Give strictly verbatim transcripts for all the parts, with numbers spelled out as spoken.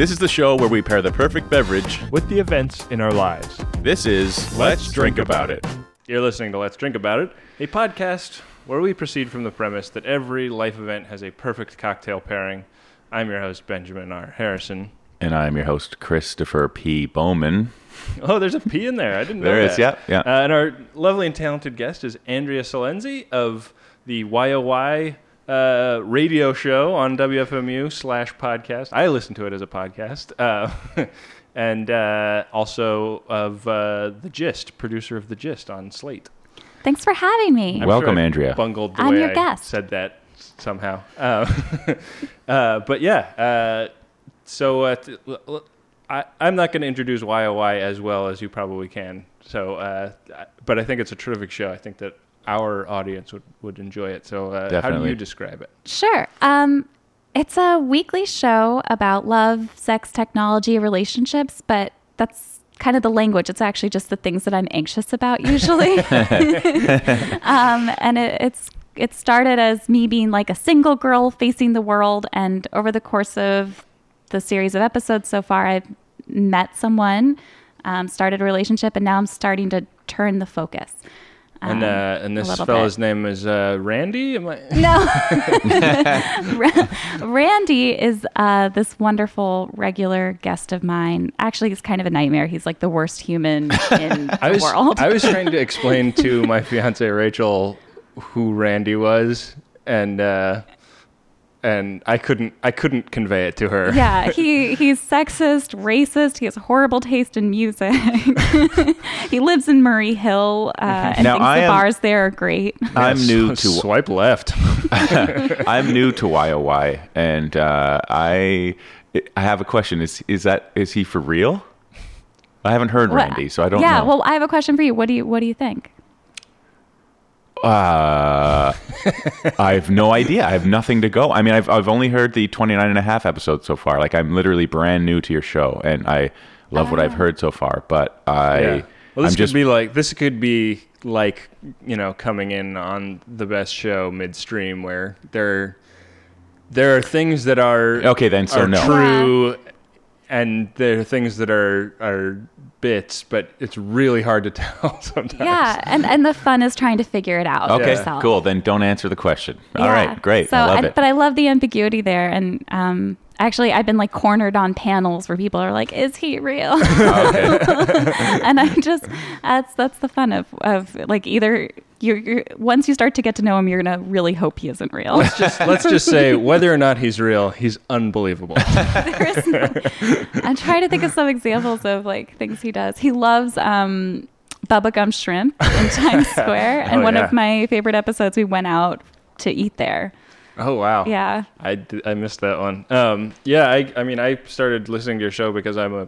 This is the show where we pair the perfect beverage with the events in our lives. This is Let's, Let's Drink, Drink About It. You're listening to Let's Drink About It, a podcast where we proceed from the premise that every life event has a perfect cocktail pairing. I'm your host, Benjamin R. Harrison. And I'm your host, Christopher P. Bowman. Oh, there's a P in there. I didn't know there that. There is, yeah. yeah. Uh, and our lovely and talented guest is Andrea Silenzi of the Y O Y uh, radio show on W F M U slash podcast. I listen to it as a podcast. Uh, and uh, also of uh, The Gist, producer of The Gist on Slate. Thanks for having me. I'm Welcome, sure Andrea. Bungled the I'm way your I guest. Said that somehow. Uh, uh, but yeah, uh, so... Uh, t- l- l- I, I'm not going to introduce Y O Y as well as you probably can, so uh, but I think it's a terrific show. I think that our audience would, would enjoy it. So uh, how do you describe it? Sure. Um, it's a weekly show about love, sex, technology, relationships, but that's kind of the language. It's actually just the things that I'm anxious about usually. um, and it, it's it started as me being like a single girl facing the world, and over the course of the series of episodes so far, I've met someone, um, started a relationship, and now I'm starting to turn the focus. Um, and uh, and this fella's bit. name is uh, Randy? Am I- no. Randy is uh, this wonderful regular guest of mine. Actually, he's kind of a nightmare. He's like the worst human in I the was, world. I was trying to explain to my fiance, Rachel, who Randy was, and... Uh, And I couldn't I couldn't convey it to her. Yeah, he, he's sexist, racist. He has horrible taste in music. He lives in Murray Hill, uh, and now thinks I the am, bars there are great. I'm yeah, new so, to... Swipe left. I'm new to Y O Y, and uh, I I have a question. Is is that is he for real? I haven't heard well, Randy, so I don't yeah, know. Yeah, well, I have a question for you. What do you What do you think? Uh, I have no idea. I have nothing to go. I mean, I've I've only heard the twenty-nine and a half episodes so far. Like, I'm literally brand new to your show, and I love uh, what I've heard so far. But I, yeah. well, this I'm could just, be like this could be like you know coming in on the best show midstream where there there are things that are okay then so are no true, yeah. and there are things that are are. bits, but it's really hard to tell sometimes. Yeah, and, and the fun is trying to figure it out. Okay, yourself. Cool. Then don't answer the question. Yeah. All right, great. So, I love and, it. But I love the ambiguity there. And um, actually, I've been like cornered on panels where people are like, "Is he real?" Okay. And I'm just that's that's the fun of of like either you're, you're once you start to get to know him, you're gonna really hope he isn't real. Let's just let's just say whether or not he's real, he's unbelievable. There is no, I'm trying to think of some examples of like things he. He does. He loves um, Bubba Gump Shrimp in Times Square. And oh, one yeah. of my favorite episodes, we went out to eat there. Oh, wow. Yeah. I, d- I missed that one. Um, yeah, I, I mean, I started listening to your show because I'm a,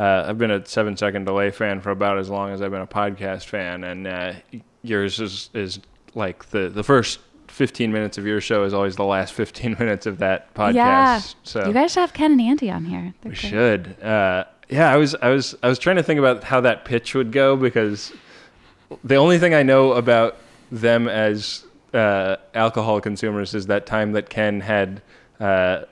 uh, I've been a Seven Second Delay fan for about as long as I've been a podcast fan. And uh, yours is, is like the, the first fifteen minutes of your show is always the last fifteen minutes of that podcast. Yeah. So you guys should have Ken and Andy on here. They're we great. should. Uh, Yeah, I was, I was, I was trying to think about how that pitch would go because the only thing I know about them as uh, alcohol consumers is that time that Ken had uh,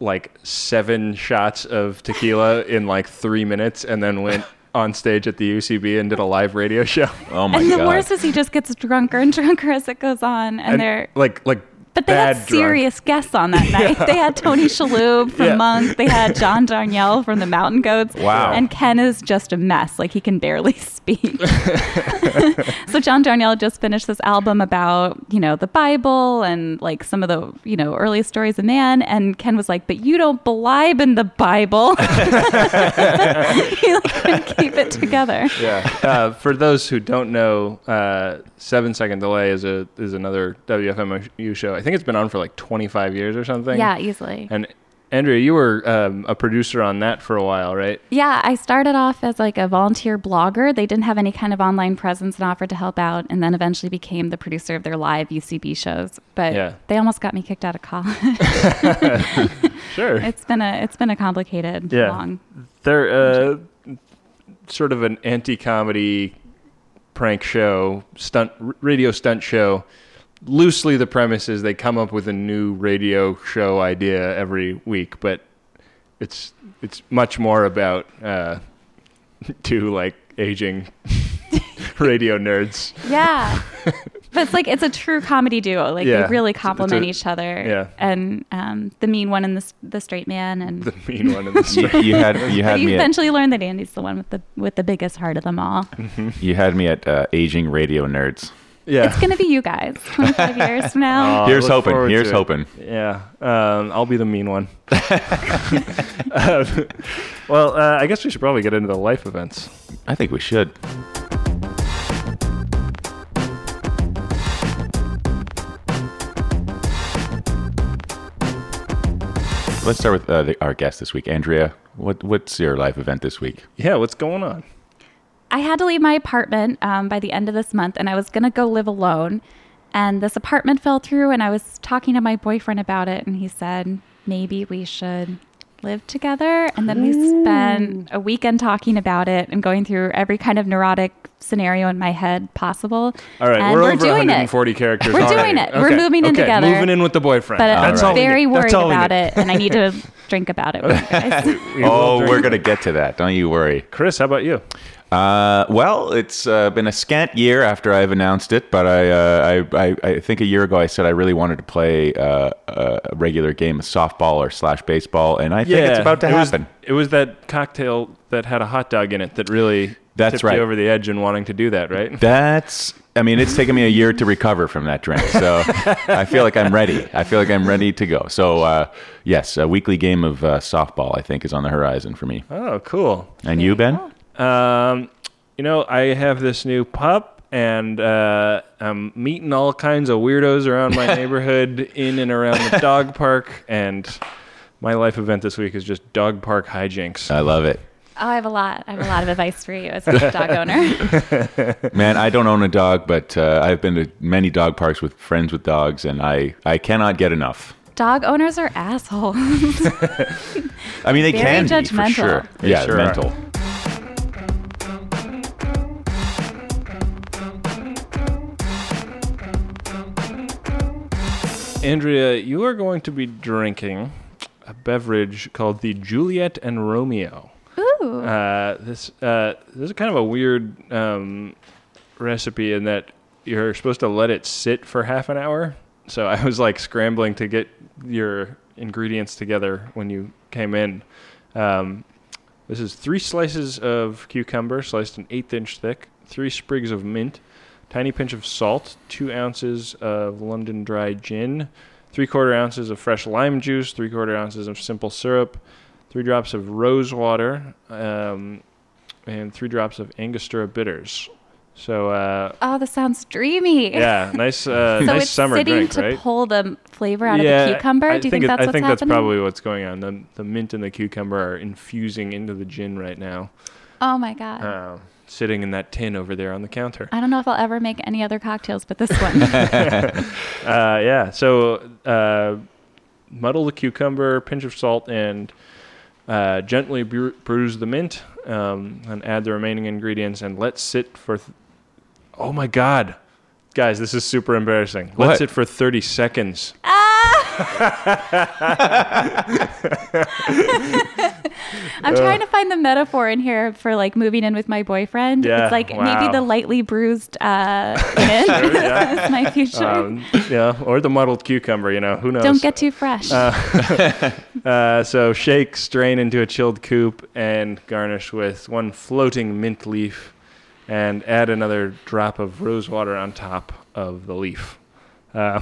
like seven shots of tequila in like three minutes and then went on stage at the U C B and did a live radio show. Oh my god! And the God. worst is he just gets drunker and drunker as it goes on, and, and they're like, like. But they Bad had serious drunk. guests on that night. Yeah. They had Tony Shalhoub from yeah. Monk. They had John Darnielle from the Mountain Goats. Wow. And Ken is just a mess. Like, he can barely speak. So John Darnielle just finished this album about, you know, the Bible and, like, some of the, you know, earliest stories of man. And Ken was like, but you don't believe in the Bible. He like, couldn't keep it together. Yeah. Uh, for those who don't know, uh, Seven Second Delay is a is another W F M U show. I think it's been on for like twenty-five years or something. Yeah, easily. And Andrea, you were um, a producer on that for a while, right? Yeah, I started off as like a volunteer blogger. They didn't have any kind of online presence and offered to help out, and then eventually became the producer of their live U C B shows. But yeah. they almost got me kicked out of college. Sure. It's been a it's been a complicated yeah. long. They're uh, sort of an anti-comedy prank show, stunt radio stunt show. Loosely, the premise is they come up with a new radio show idea every week, but it's it's much more about uh, two like aging radio nerds. Yeah. But it's like, it's a true comedy duo. Like yeah. they really complement each other. Yeah. And um, the mean one and the the straight man and the mean one and the straight. you, you had you had but you me eventually at, learned that Andy's the one with the with the biggest heart of them all. Mm-hmm. You had me at uh, aging radio nerds. Yeah. It's gonna be you guys twenty-five years from now. Oh, here's hoping. Here's hoping. Yeah. Um, I'll be the mean one. um, well, uh, I guess we should probably get into the life events. I think we should. Let's start with uh, the, our guest this week, Andrea. What what's your life event this week? Yeah, what's going on? I had to leave my apartment um, by the end of this month, and I was going to go live alone. And this apartment fell through, and I was talking to my boyfriend about it, and he said, maybe we should live together. And then Ooh. we spent a weekend talking about it and going through every kind of neurotic scenario in my head possible. All right, and we're, we're over one hundred forty it. Characters. We're doing right. it. Okay. We're moving okay. in together. Moving in with the boyfriend. But I'm right. very worried about it, and I need to drink about it with you guys. we oh, we're going to get to that. Don't you worry. Chris, how about you? Uh, well, it's uh, been a scant year after I've announced it, but I, uh, I, I, I think a year ago I said I really wanted to play uh, a regular game of softball or slash baseball, and I think yeah, it's about to it happen. Was, it was that cocktail that had a hot dog in it that really That's tipped right. you over the edge in wanting to do that, right? That's, I mean, it's taken me a year to recover from that drink, so I feel like I'm ready. I feel like I'm ready to go. So, uh, yes, a weekly game of uh, softball, I think, is on the horizon for me. Oh, cool. And you, Ben? Oh. Um, you know, I have this new pup, and uh, I'm meeting all kinds of weirdos around my neighborhood, in and around the dog park, and my life event this week is just dog park hijinks. I love it. Oh, I have a lot. I have a lot of advice for you as a dog owner. Man, I don't own a dog, but uh, I've been to many dog parks with friends with dogs, and I, I cannot get enough. Dog owners are assholes. I mean, they Very can judgmental. Be, for sure. They yeah, sure mental. Are. Andrea, you are going to be drinking a beverage called the Juliet and Romeo. Ooh. Uh, this, uh, this is kind of a weird um, recipe in that you're supposed to let it sit for half an hour. So I was like scrambling to get your ingredients together when you came in. Um, this is three slices of cucumber, sliced an eighth inch thick, three sprigs of mint, tiny pinch of salt, two ounces of London dry gin, three quarter ounces of fresh lime juice, three quarter ounces of simple syrup, three drops of rose water, um, and three drops of Angostura bitters. So, uh, oh, that sounds dreamy. Yeah, nice, uh, so nice it's summer drink, to right? to pull the flavor out yeah, of the cucumber. I Do you think, think that's I what's think happening? That's probably what's going on. The, the mint and the cucumber are infusing into the gin right now. Oh my god. Uh, sitting in that tin over there on the counter. I don't know if I'll ever make any other cocktails but this one. uh, yeah, so uh, muddle the cucumber, pinch of salt, and uh, gently bru- bruise the mint, um, and add the remaining ingredients and let sit for... Th- oh my god. Guys, this is super embarrassing. What? Let sit for thirty seconds. Ah! I'm trying to find the metaphor in here for like moving in with my boyfriend. Yeah, it's like wow. maybe the lightly bruised uh, mint sure, yeah. is my future. Um, yeah, or the muddled cucumber, you know, who knows? Don't get too fresh. Uh, uh, so shake, strain into a chilled coupe, and garnish with one floating mint leaf and add another drop of rose water on top of the leaf. Uh,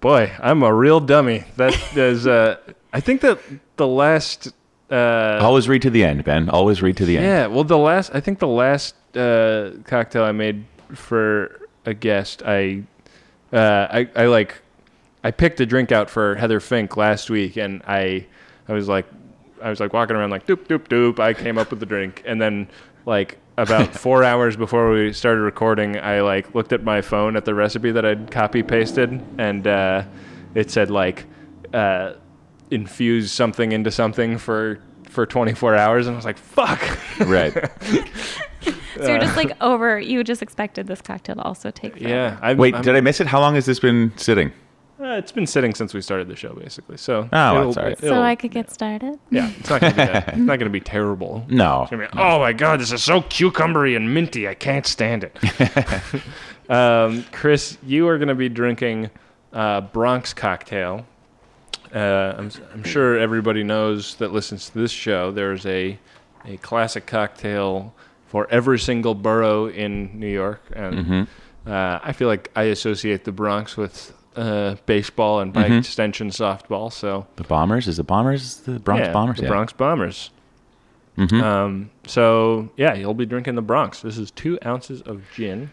boy, I'm a real dummy. That is, uh, I think that the last... Uh, Always read to the end, Ben. Always read to the end. Yeah, well, the last I think the last uh, cocktail I made for a guest, I, uh, I, I like, I picked a drink out for Heather Fink last week, and I, I was like, I was like walking around like doop doop doop. I came up with the drink, and then like about four hours before we started recording, I like looked at my phone at the recipe that I'd copy pasted, and uh, it said like. Uh, infuse something into something for for twenty-four hours, and I was like, fuck. Right. So you're just like over, you just expected this cocktail to also take forever. Yeah. I'm, Wait, I'm, did I miss it? How long has this been sitting? Uh, Uh, it's been sitting since we started the show, basically. So, oh, that's all right. So I could get started? Yeah, it's not going to be that. It's not going to be terrible. No. It's gonna be, oh, my God, this is so cucumbery and minty. I can't stand it. um, Chris, you are going to be drinking uh, Bronx cocktail. Uh, I'm, I'm sure everybody knows that listens to this show. There's a, a classic cocktail for every single borough in New York. And mm-hmm. uh, I feel like I associate the Bronx with... Uh, baseball and by mm-hmm. extension softball. So the Bombers is the Bombers the Bronx yeah, Bombers the yeah. Bronx Bombers. Mm-hmm. Um, so yeah, you'll be drinking the Bronx. This is two ounces of gin,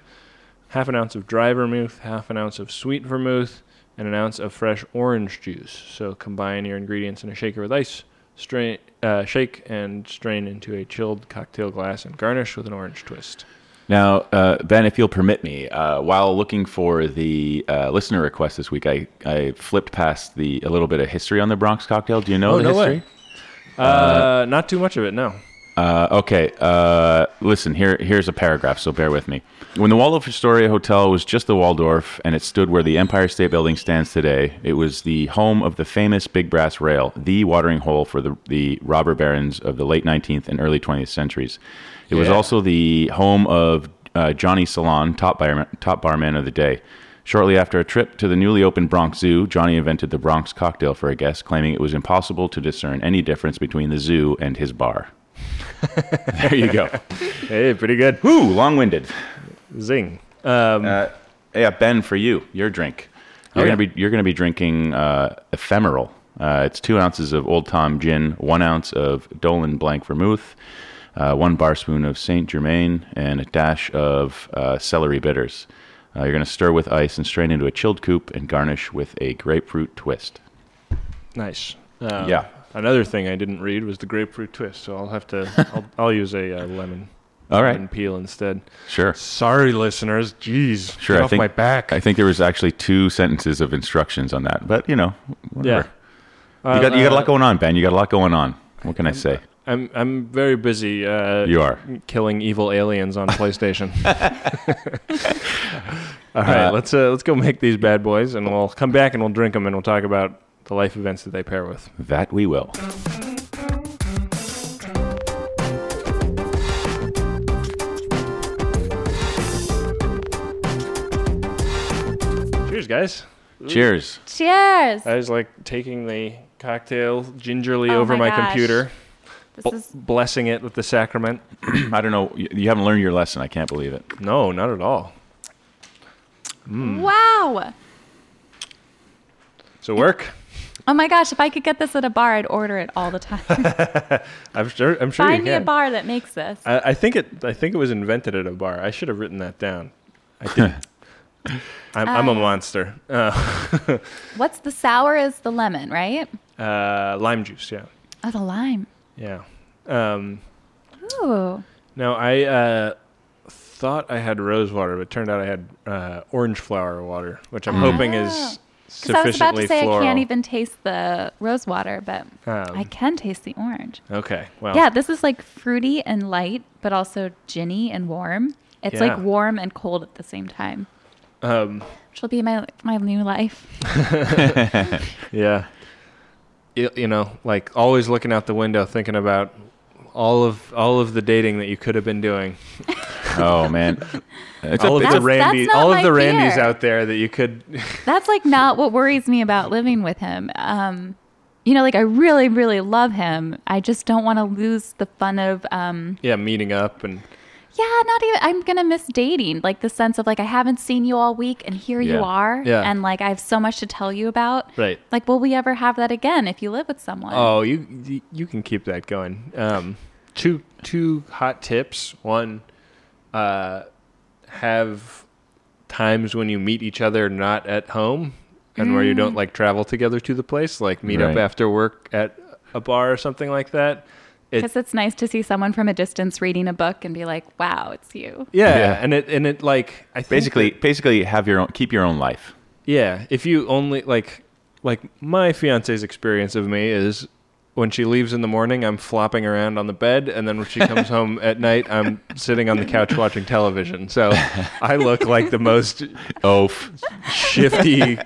half an ounce of dry vermouth, half an ounce of sweet vermouth, and an ounce of fresh orange juice. So combine your ingredients in a shaker with ice. Strain, uh, shake and strain into a chilled cocktail glass and garnish with an orange twist. Now, uh, Ben, if you'll permit me, uh, while looking for the uh, listener request this week, I, I flipped past the a little bit of history on the Bronx cocktail. Do you know oh, the no history? Uh, uh, not too much of it, no. Uh, okay, uh, listen, here, here's a paragraph, so bear with me. When the Waldorf Astoria Hotel was just the Waldorf, and it stood where the Empire State Building stands today, it was the home of the famous Big Brass Rail, the watering hole for the, the robber barons of the late nineteenth and early twentieth centuries. It yeah. was also the home of uh, Johnny Salon, top, bar, top barman of the day. Shortly after a trip to the newly opened Bronx Zoo, Johnny invented the Bronx cocktail for a guest, claiming it was impossible to discern any difference between the zoo and his bar. There you go. Hey, pretty good. Woo, long-winded. Zing. Um, uh, yeah, Ben, for you, your drink. You're okay. gonna be you're gonna be drinking uh, ephemeral. Uh, it's two ounces of Old Tom Gin, one ounce of Dolan Blanc Vermouth, uh, one bar spoon of Saint Germain, and a dash of uh, celery bitters. Uh, you're gonna stir with ice and strain into a chilled coupe and garnish with a grapefruit twist. Nice. Um, yeah. Another thing I didn't read was the grapefruit twist, so I'll have to. I'll, I'll use a uh, lemon, all right, lemon peel instead. Sure. Sorry, listeners. Jeez, sure, get I off think, my back. I think there was actually two sentences of instructions on that, but you know, whatever. Yeah. Uh, you got you got uh, a lot going on, Ben. You got a lot going on. What can I'm, I say? I'm I'm very busy. Uh, you are killing evil aliens on PlayStation. All right, uh, let's uh, let's go make these bad boys, and we'll come back and we'll drink them, and we'll talk about the life events that they pair with. That we will. Cheers, guys. Cheers. Cheers. I was like taking the cocktail gingerly oh over my, my computer, b- is... blessing it with the sacrament. I don't know. You haven't learned your lesson. I can't believe it. No, not at all. Mm. Wow. Does it work? Oh my gosh, if I could get this at a bar, I'd order it all the time. I'm sure I'm sure Find you can. Find me a bar that makes this. I, I think it I think it was invented at a bar. I should have written that down. I didn't. I'm, uh, I'm a monster. Uh, what's the sour is the lemon, right? Uh, lime juice, yeah. Oh, the lime. Yeah. Um, Ooh. Now, I uh, thought I had rose water, but it turned out I had uh, orange flower water, which I'm oh. hoping is... Because I was about to say floral. I can't even taste the rose water, but um, I can taste the orange. Okay. Well. Yeah, this is like fruity and light, but also ginny and warm. It's yeah. like warm and cold at the same time, um, which will be my my new life. Yeah. You, you know, like always looking out the window, thinking about all of all of the dating that you could have been doing. Oh man. It's all a, of the Randy, all of the Randys fear. Out there that you could. That's like not what worries me about living with him. Um, you know, like I really, really love him. I just don't want to lose the fun of. Um, yeah, meeting up and. Yeah, not even. I'm gonna miss dating, like the sense of like I haven't seen you all week, and here yeah. you are, yeah. and like I have so much to tell you about. Right. Like, will we ever have that again if you live with someone? Oh, you you can keep that going. Um, two two hot tips. One. Uh, have times when you meet each other not at home and mm. where you don't like travel together to the place, like meet right. up after work at a bar or something like that. Because it, it's nice to see someone from a distance reading a book and be like, "Wow, it's you." Yeah, yeah. and it and it like I think basically that, basically have your own keep your own life. Yeah, if you only like like my fiance's experience of me is when she leaves in the morning, I'm flopping around on the bed, and then when she comes home at night, I'm sitting on the couch watching television. So I look like the most oaf shifty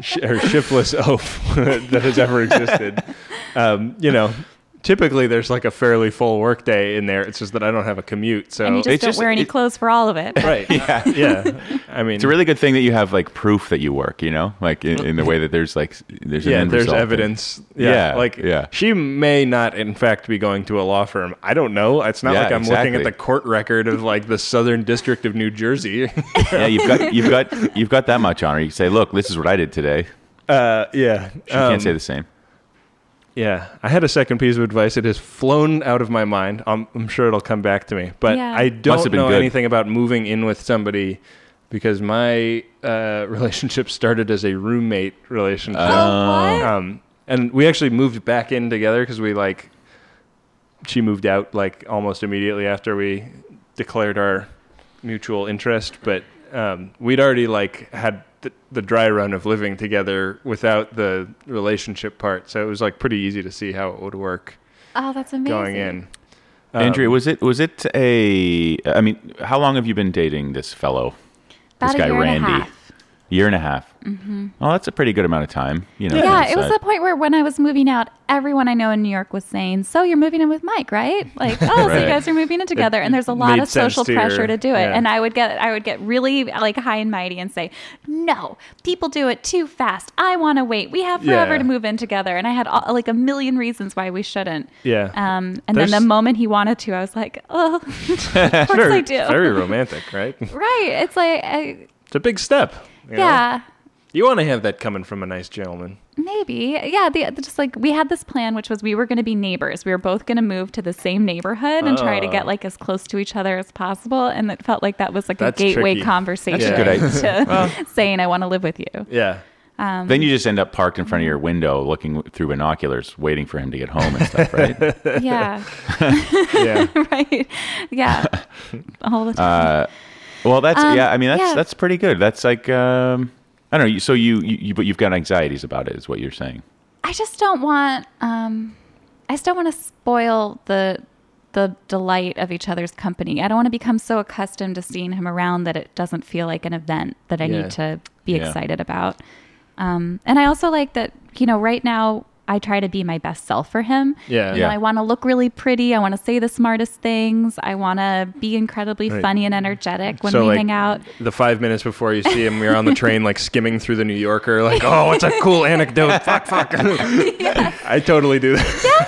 sh- or shiftless oaf that has ever existed. Um, you know, typically there's like a fairly full work day in there. It's just that I don't have a commute, so and you just it's don't just, wear any it, clothes for all of it. Right? Yeah, uh, yeah. I mean, it's a really good thing that you have like proof that you work. You know, like in, in the way that there's like there's an yeah, end there's result evidence. Yeah, yeah, like yeah. She may not in fact be going to a law firm. I don't know. It's not yeah, like I'm exactly. looking at the court record of like the Southern District of New Jersey. Yeah, you've got you've got you've got that much on her. You can say, look, this is what I did today. Uh, yeah, she um, can't say the same. Yeah, I had a second piece of advice. It has flown out of my mind. I'm, I'm sure it'll come back to me. But yeah. I don't know good. anything about moving in with somebody because my uh, relationship started as a roommate relationship. Oh, um, and we actually moved back in together because we like, she moved out like almost immediately after we declared our mutual interest. But um, we'd already like had The, the dry run of living together without the relationship part, so it was like pretty easy to see how it would work. Oh, that's amazing! Going in, um, Andrea, was it was it a? I mean, how long have you been dating this fellow? About this guy, a year Randy. And a half. Year and a half. Mm-hmm. Oh, that's a pretty good amount of time. You know. Yeah, it was the point where when I was moving out, everyone I know in New York was saying, "So you're moving in with Mike, right?" Like, oh, right. So you guys are moving in together, it and there's a lot of social to pressure your, to do it. Yeah. And I would get, I would get really like high and mighty and say, "No, people do it too fast. I want to wait. We have forever yeah. to move in together." And I had all, like a million reasons why we shouldn't. Yeah. Um. And there's, then the moment he wanted to, I was like, "Oh, of course I do." Very romantic, right? Right. It's like I, it's a big step. You know? Yeah. You want to have that coming from a nice gentleman. Maybe. Yeah. The, just like we had this plan, which was we were going to be neighbors. We were both going to move to the same neighborhood and uh, try to get like as close to each other as possible. And it felt like that was like a gateway tricky. conversation yeah. to well, saying, I want to live with you. Yeah. Um, then you just end up parked in front of your window looking through binoculars, waiting for him to get home and stuff, right? Yeah. Yeah. Right. Yeah. All the time. Uh, Well, that's, um, yeah, I mean, that's yeah. that's pretty good. That's like, um, I don't know, so you, you, you, but you've got anxieties about it is what you're saying. I just don't want, um, I just don't want to spoil the the delight of each other's company. I don't want to become so accustomed to seeing him around that it doesn't feel like an event that I yeah. need to be yeah. excited about. Um, and I also like that, you know, right now, I try to be my best self for him. Yeah. You know, yeah. I want to look really pretty. I want to say the smartest things. I want to be incredibly right. funny and energetic when so we like, hang out. The five minutes before you see him, you're on the train, like skimming through the New Yorker, like, oh, it's a cool anecdote. fuck, fuck. Yeah. I totally do that.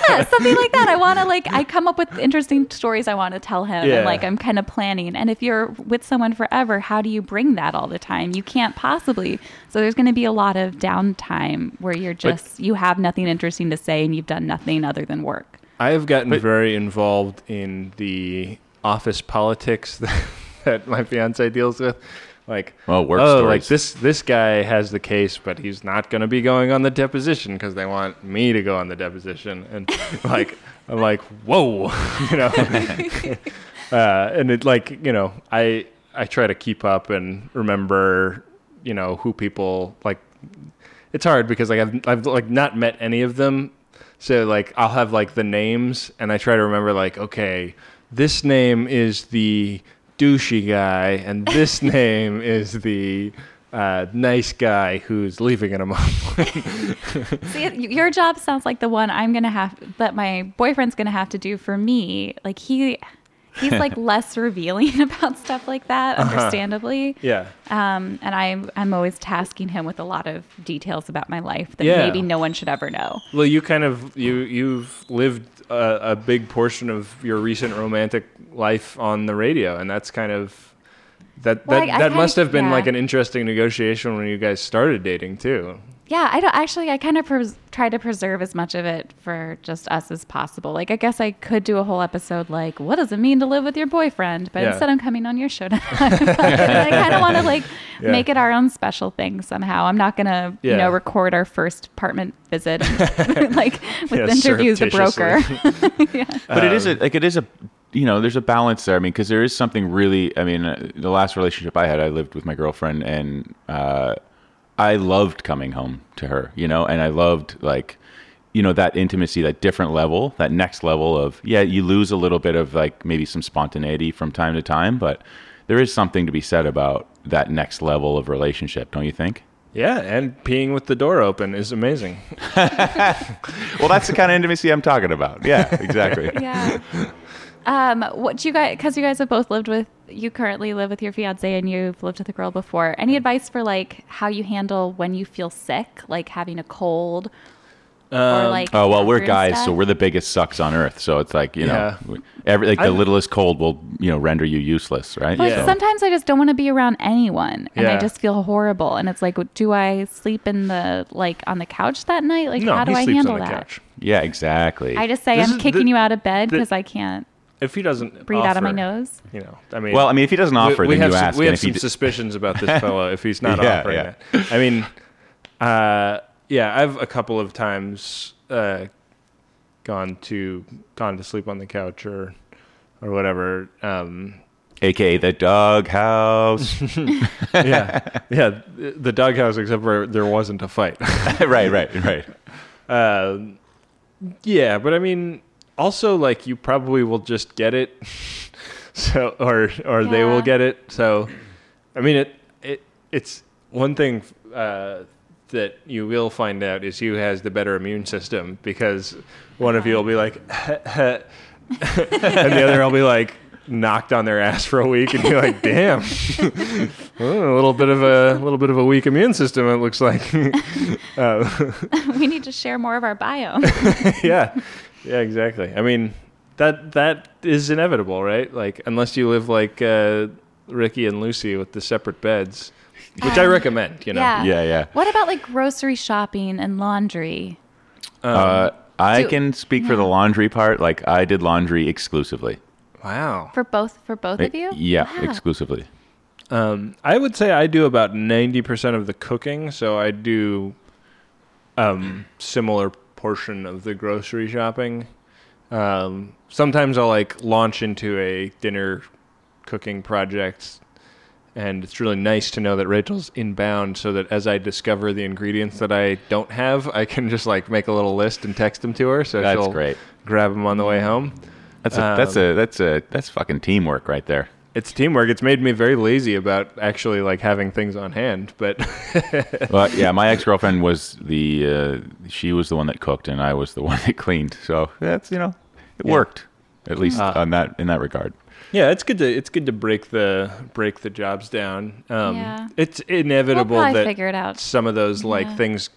Yeah, something like that. I want to like, I come up with interesting stories I want to tell him. Yeah. And like, I'm kind of planning. And if you're with someone forever, how do you bring that all the time? You can't possibly. So there's going to be a lot of downtime where you're just, but, you have nothing interesting to say and you've done nothing other than work. I have gotten but, very involved in the office politics that, that my fiance deals with. Like, well, work oh, stories. like this this guy has the case, but he's not going to be going on the deposition because they want me to go on the deposition. And like, I'm like, whoa, you know. uh, and it like, you know, I I try to keep up and remember, you know, who people like. It's hard because like I've I've like not met any of them, so like I'll have like the names and I try to remember like okay, this name is the douchey guy and this name is the uh, nice guy who's leaving in a month. See, your job sounds like the one I'm gonna have that my boyfriend's gonna have to do for me. Like he. He's like less revealing about stuff like that, understandably. Uh-huh. Yeah. Um, and I'm I'm always tasking him with a lot of details about my life that yeah. maybe no one should ever know. Well, you kind of you you've lived a, a big portion of your recent romantic life on the radio, and that's kind of that well, that, I, I that must of, have been yeah. like an interesting negotiation when you guys started dating too. Yeah, I don't actually. I kind of pres- try to preserve as much of it for just us as possible. Like, I guess I could do a whole episode like, "What does it mean to live with your boyfriend?" But yeah. instead, I'm coming on your show now. I kind of want to like yeah. make it our own special thing somehow. I'm not gonna, yeah. you know, record our first apartment visit and, like with yeah, interviews the broker. yeah. But it is a, like it is a. You know, there's a balance there. I mean, because there is something really. I mean, uh, the last relationship I had, I lived with my girlfriend and. uh I loved coming home to her, you know, and I loved like you know, that intimacy, that different level, that next level of, yeah, you lose a little bit of like maybe some spontaneity from time to time, but there is something to be said about that next level of relationship, don't you think? Yeah, and peeing with the door open is amazing. Well, that's the kind of intimacy I'm talking about. Yeah, exactly. Yeah. Um, what do you guys, because you guys have both lived with, you currently live with your fiance and you've lived with a girl before. Any advice for like how you handle when you feel sick, like having a cold? Um, or like oh well, we're guys, stuff? So we're the biggest sucks on earth. So it's like you yeah. know, every like the I, littlest cold will you know render you useless, right? But yeah. sometimes I just don't want to be around anyone, and yeah. I just feel horrible. And it's like, do I sleep in the like on the couch that night? Like, no, how do I handle that? Couch. Yeah, exactly. I just say this I'm is, kicking the, you out of bed because I can't. If he doesn't breathe offer, out of my nose, you know, I mean, well, I mean, if he doesn't offer, we, we then you some, ask. We have some d- suspicions about this fellow if he's not yeah, offering yeah. it. I mean, uh. Yeah, I've a couple of times uh, gone to gone to sleep on the couch or or whatever. Um, A K A the doghouse. yeah, yeah, the doghouse. Except for there wasn't a fight. right, right, right. Uh, yeah, but I mean, also like you probably will just get it, so or or yeah. they will get it. So, I mean, it it it's one thing. Uh, that you will find out is who has the better immune system, because one of you will be like and the other will be like knocked on their ass for a week and be like, damn, well, a little bit of a little bit of a weak immune system, it looks like. uh, we need to share more of our biome. yeah yeah exactly. I mean, that that is inevitable, right? Like, unless you live like uh, Ricky and Lucy with the separate beds. Which um, I recommend, you know. Yeah. yeah, yeah. What about like grocery shopping and laundry? Um, uh, I do, can speak yeah. for the laundry part. Like, I did laundry exclusively. Wow. For both for both it, of you? Yeah, wow. exclusively. Um, I would say I do about ninety percent of the cooking, so I do um similar portion of the grocery shopping. Um, sometimes I'll like launch into a dinner cooking project. And it's really nice to know that Rachel's inbound, so that as I discover the ingredients that I don't have, I can just like make a little list and text them to her. So that's she'll great. Grab them on the way home. That's a, um, that's a that's a that's fucking teamwork right there. It's teamwork. It's made me very lazy about actually like having things on hand. But well, yeah, my ex-girlfriend was the uh, she was the one that cooked, and I was the one that cleaned. So that's you know it yeah. worked at least uh, on that in that regard. Yeah, it's good to it's good to break the break the jobs down. Um, yeah. It's inevitable we'll that figure it out. Some of those like yeah. things.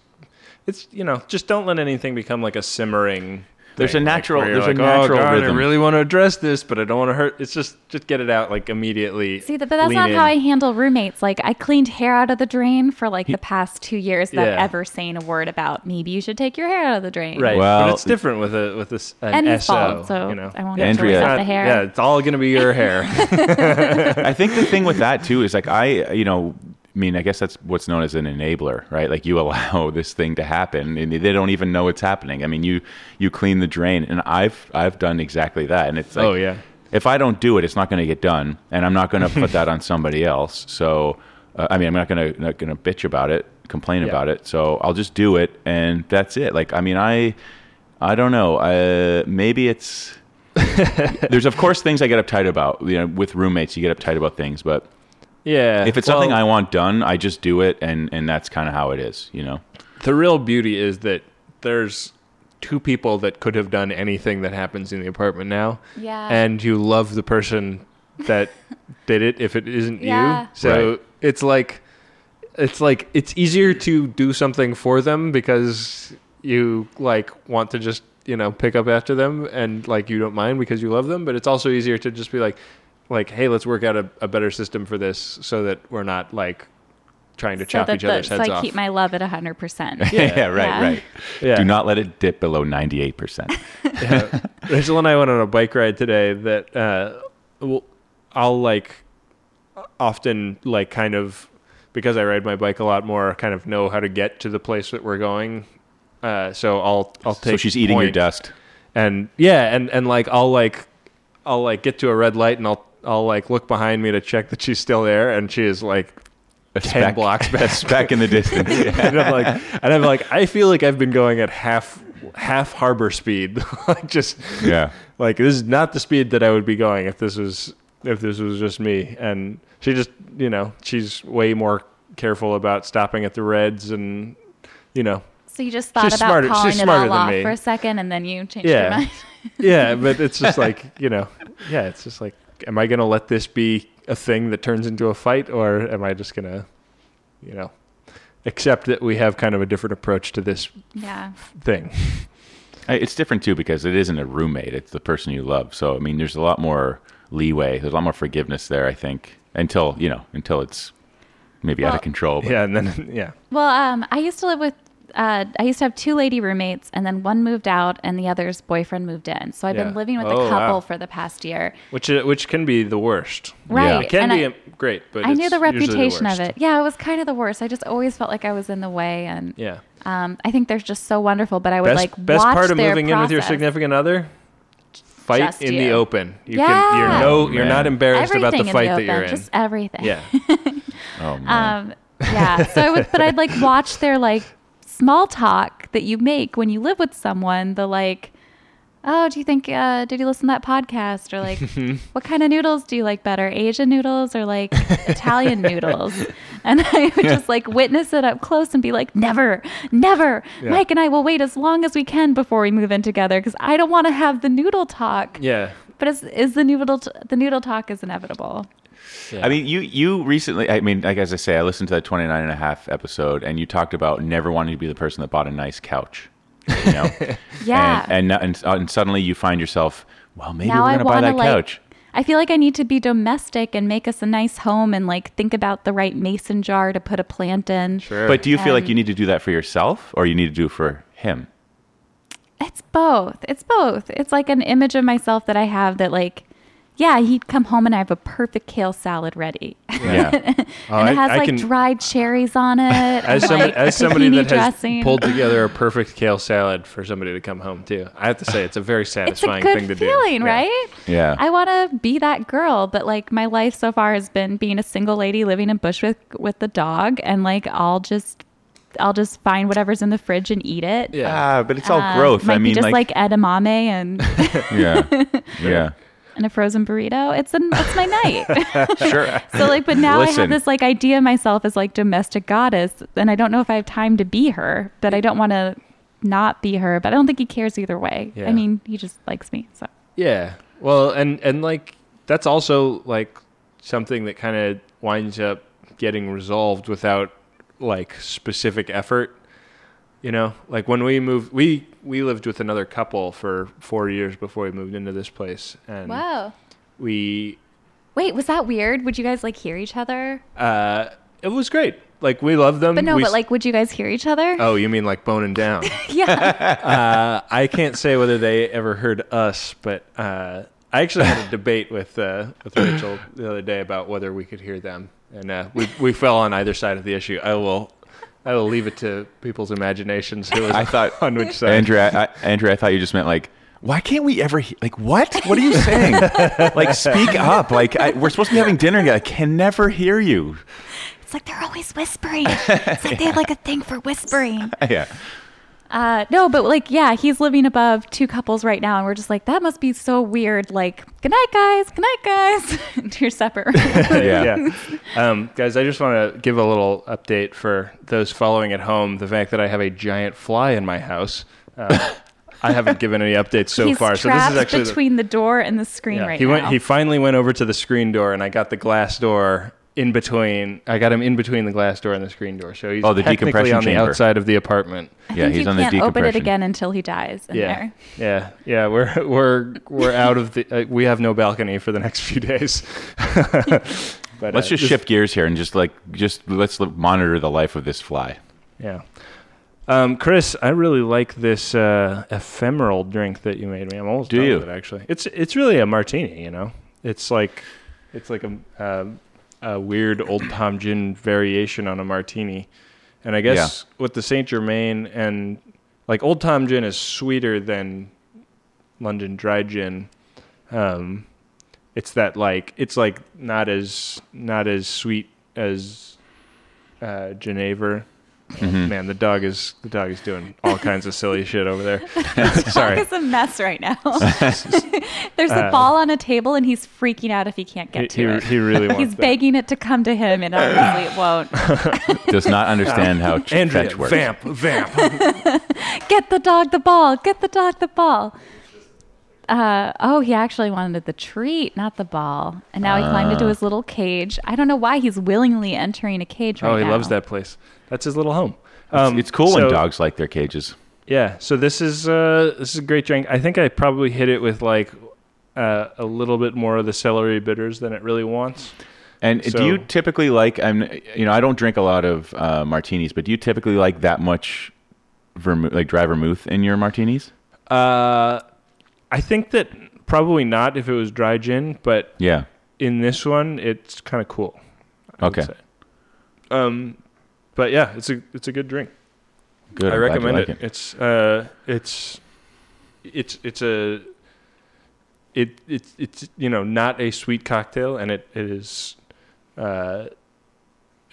It's you know just don't let anything become like a simmering. There's thing, a natural. Like, there's like, a natural oh, God, rhythm. I really want to address this, but I don't want to hurt. It's just just get it out like immediately. See, but that's not in. How I handle roommates. Like I cleaned hair out of the drain for like the past two years without yeah. ever saying a word about maybe you should take your hair out of the drain. Right, well, but it's different with a with this an S O. Fault, so you know, I won't Andrea, have to the hair. Yeah, it's all gonna be your hair. I think the thing with that too is like I you know. I mean, I guess that's what's known as an enabler, right? Like you allow this thing to happen and they don't even know it's happening. I mean, you, you clean the drain and I've, I've done exactly that. And it's like, oh, yeah. if I don't do it, it's not going to get done and I'm not going to put that on somebody else. So, uh, I mean, I'm not going to, not going to bitch about it, complain yeah. about it. So I'll just do it. And that's it. Like, I mean, I, I don't know. Uh, maybe it's, there's of course things I get uptight about, you know, with roommates, you get uptight about things, but yeah. If it's well, something I want done, I just do it, and, and that's kind of how it is, you know? The real beauty is that there's two people that could have done anything that happens in the apartment now. Yeah. And you love the person that did it if it isn't yeah. you. So right. it's like it's like it's easier to do something for them because you like want to just, you know, pick up after them and like you don't mind because you love them, but it's also easier to just be like Like, hey, let's work out a, a better system for this so that we're not, like, trying to so chop each other's the, heads so off. So I keep my love at one hundred percent. Yeah, yeah right, yeah. right. Yeah. Do not let it dip below ninety-eight percent. yeah. Rachel and I went on a bike ride today that uh, we'll, I'll, like, often, like, kind of, because I ride my bike a lot more, kind of know how to get to the place that we're going. Uh, so I'll I'll take So she's eating your dust. And, yeah, and, and, like, I'll, like, I'll, like, get to a red light and I'll, I'll like look behind me to check that she's still there, and she is like a ten speck, blocks back, a speck in the distance. Yeah. and I'm like, and I'm like, I feel like I've been going at half half harbor speed. Like just yeah. Like this is not the speed that I would be going if this was if this was just me. And she just, you know, she's way more careful about stopping at the reds and, you know. So you just thought she's about smarter, calling she's it all off for a second, and then you changed yeah. your mind. Yeah, but it's just like, you know, yeah, it's just like, am I going to let this be a thing that turns into a fight, or am I just going to, you know, accept that we have kind of a different approach to this yeah. thing? It's different, too, because it isn't a roommate. It's the person you love. So, I mean, there's a lot more leeway. There's a lot more forgiveness there, I think, until, you know, until it's maybe well, out of control. But. Yeah, and then, yeah. Well, um, I used to live with, Uh, I used to have two lady roommates, and then one moved out and the other's boyfriend moved in. So I've yeah. been living with oh, a couple wow. for the past year. Which uh, which can be the worst. Right. Yeah. It can and be I, great, but I it's knew the reputation the of it. Yeah, it was kind of the worst. I just always felt like I was in the way. And yeah. um, I think they're just so wonderful, but I would best, like best watch their Best part of moving process. In with your significant other? Fight just in you. The open. You yeah. can, you're, no, you're not embarrassed everything about the fight the open, that you're in. Just everything. Yeah. Oh, man. Um, yeah. So I would, but I'd like watch their like, small talk that you make when you live with someone, the like, oh, do you think, uh, did you listen to that podcast? Or like, what kind of noodles do you like better? Asian noodles or like Italian noodles? And I would yeah. just like witness it up close and be like, never, never. Yeah. Mike and I will wait as long as we can before we move in together because I don't want to have the noodle talk. Yeah. But is is the noodle, t- the noodle talk is inevitable. Yeah. I mean, you you recently, I mean, like as I say, I listened to that twenty-nine and a half episode, and you talked about never wanting to be the person that bought a nice couch. You know? Yeah. And and, and and suddenly you find yourself, well, maybe now we're going to buy that like, couch. I feel like I need to be domestic and make us a nice home and like think about the right mason jar to put a plant in. Sure. But do you and, feel like you need to do that for yourself or you need to do it for him? It's both. It's both. It's like an image of myself that I have that like, yeah, he'd come home and I have a perfect kale salad ready. Yeah. And uh, it has I, I like can, dried cherries on it. As, and, some, like, as somebody that dressing. Has pulled together a perfect kale salad for somebody to come home to, I have to say it's a very satisfying thing to do. It's a good feeling, do. Right? Yeah. yeah. I want to be that girl, but like my life so far has been being a single lady living in Bushwick with, with the dog, and like I'll just... I'll just find whatever's in the fridge and eat it. Yeah, uh, but it's all um, growth. Might I mean, be just like, like edamame and yeah, yeah, and a frozen burrito. It's an it's my night. Sure. So like, but now Listen. I have this like idea of myself as like domestic goddess, and I don't know if I have time to be her, but I don't want to not be her. But I don't think he cares either way. Yeah. I mean, he just likes me. So yeah. Well, and and like that's also like something that kind of winds up getting resolved without. Like specific effort, you know, like when we moved, we, we lived with another couple for four years before we moved into this place. And wow. we, wait, was that weird? Would you guys like hear each other? Uh, it was great. Like we loved them. But no, we, but like, would you guys hear each other? Oh, you mean like boning down? Yeah. uh, I can't say whether they ever heard us, but, uh, I actually had a debate with, uh, with Rachel the other day about whether we could hear them. And uh, we we fell on either side of the issue. I will, I will leave it to people's imaginations. Who I thought on which side, Andrea. I, Andrea, I thought you just meant like, why can't we ever he- like what? What are you saying? Like, speak up! Like, I, we're supposed to be having dinner together. I can never hear you. It's like they're always whispering. It's like yeah. they have like a thing for whispering. Yeah. Uh, no, but like, yeah, he's living above two couples right now. And we're just like, that must be so weird. Like, good night, guys. Good night, guys. To your supper. Yeah. yeah. Um, guys, I just want to give a little update for those following at home. The fact that I have a giant fly in my house. Uh, I haven't given any updates so he's far. So this is actually between the, the door and the screen yeah, right he now. Went, he finally went over to the screen door and I got the glass door in between. I got him in between the glass door and the screen door. So he's oh, technically on the chamber. Outside of the apartment. I yeah, think he's you on the decompression. You can't open it again until he dies in yeah. there. Yeah. Yeah, we're we're we're out of the uh, we have no balcony for the next few days. But let's uh, just shift gears here and just like just let's monitor the life of this fly. Yeah. Um, Chris, I really like this uh, ephemeral drink that you made me. I'm almost Do done you? With it actually. It's it's really a martini, you know. It's like it's like a uh, a weird Old Tom Gin variation on a martini. And I guess yeah. with the Saint Germain and like Old Tom Gin is sweeter than London Dry Gin. Um, it's that like, it's like not as, not as sweet as, uh, Geneva Mm-hmm. Man, the dog is the dog is doing all kinds of silly shit over there. Sorry, dog is a mess right now. There's a uh, ball on a table, and he's freaking out if he can't get he, to he, it. He really wants. He's that. begging it to come to him, and obviously it won't. Does not understand um, how ch- Andrea, fetch works. Vamp, vamp. Get the dog the ball. Get the dog the ball. Uh, oh, he actually wanted the treat, not the ball. And now he uh, climbed into his little cage. I don't know why he's willingly entering a cage right now. Oh, he now. loves that place. That's his little home. Um, it's, it's cool so, when dogs like their cages. Yeah. So this is uh, this is a great drink. I think I probably hit it with like uh, a little bit more of the celery bitters than it really wants. And so, do you typically like? I'm you know I don't drink a lot of uh, martinis, but do you typically like that much vermouth, like dry vermouth, in your martinis? Uh. I think that probably not if it was dry gin, but yeah. in this one, it's kind of cool. I okay. Um, but yeah, it's a it's a good drink. Good. I recommend like it. it. It's uh, it's it's it's a it it's it's you know not a sweet cocktail, and it it is uh,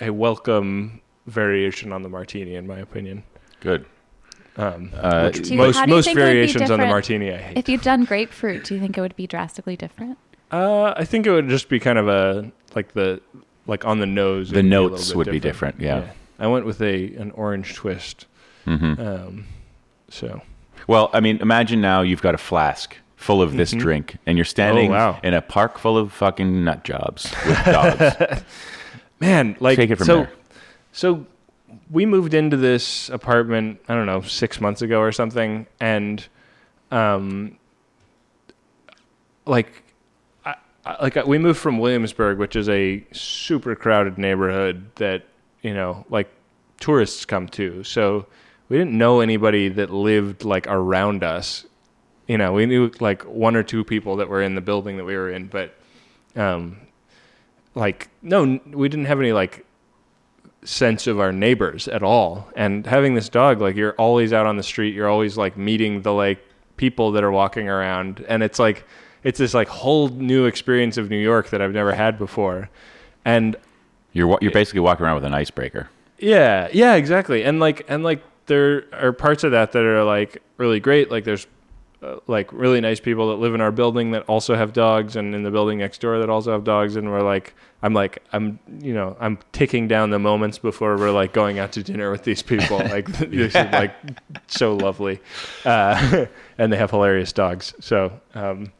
a welcome variation on the martini, in my opinion. Good. Um, uh, you, most most variations on the martini I hate. If you'd done grapefruit, do you think it would be drastically different? Uh, I think it would just be kind of a like the like on the nose. The notes would be different. Be different yeah. yeah, I went with a an orange twist. Mm-hmm. Um, so, well, I mean, imagine now you've got a flask full of this mm-hmm. drink, and you're standing oh, wow. in a park full of fucking nut jobs with dogs. Man, like take it from so, there. So. We moved into this apartment, I don't know, six months ago or something, and um, like, I, I, like I, we moved from Williamsburg, which is a super crowded neighborhood that you know, like tourists come to. So we didn't know anybody that lived like around us. You know, we knew like one or two people that were in the building that we were in, but um, like no, we didn't have any like. sense of our neighbors at all. And having this dog, like you're always out on the street, you're always like meeting the like people that are walking around, and it's like it's this like whole new experience of New York that I've never had before. And you're you're basically walking around with an icebreaker. Yeah, yeah, exactly. And like and like there are parts of that that are like really great. Like there's uh, like really nice people that live in our building that also have dogs, and in the building next door that also have dogs, and we're like. I'm like, I'm, you know, I'm ticking down the moments before we're like going out to dinner with these people. Like, yeah. This is like so lovely. Uh, and they have hilarious dogs. So, um,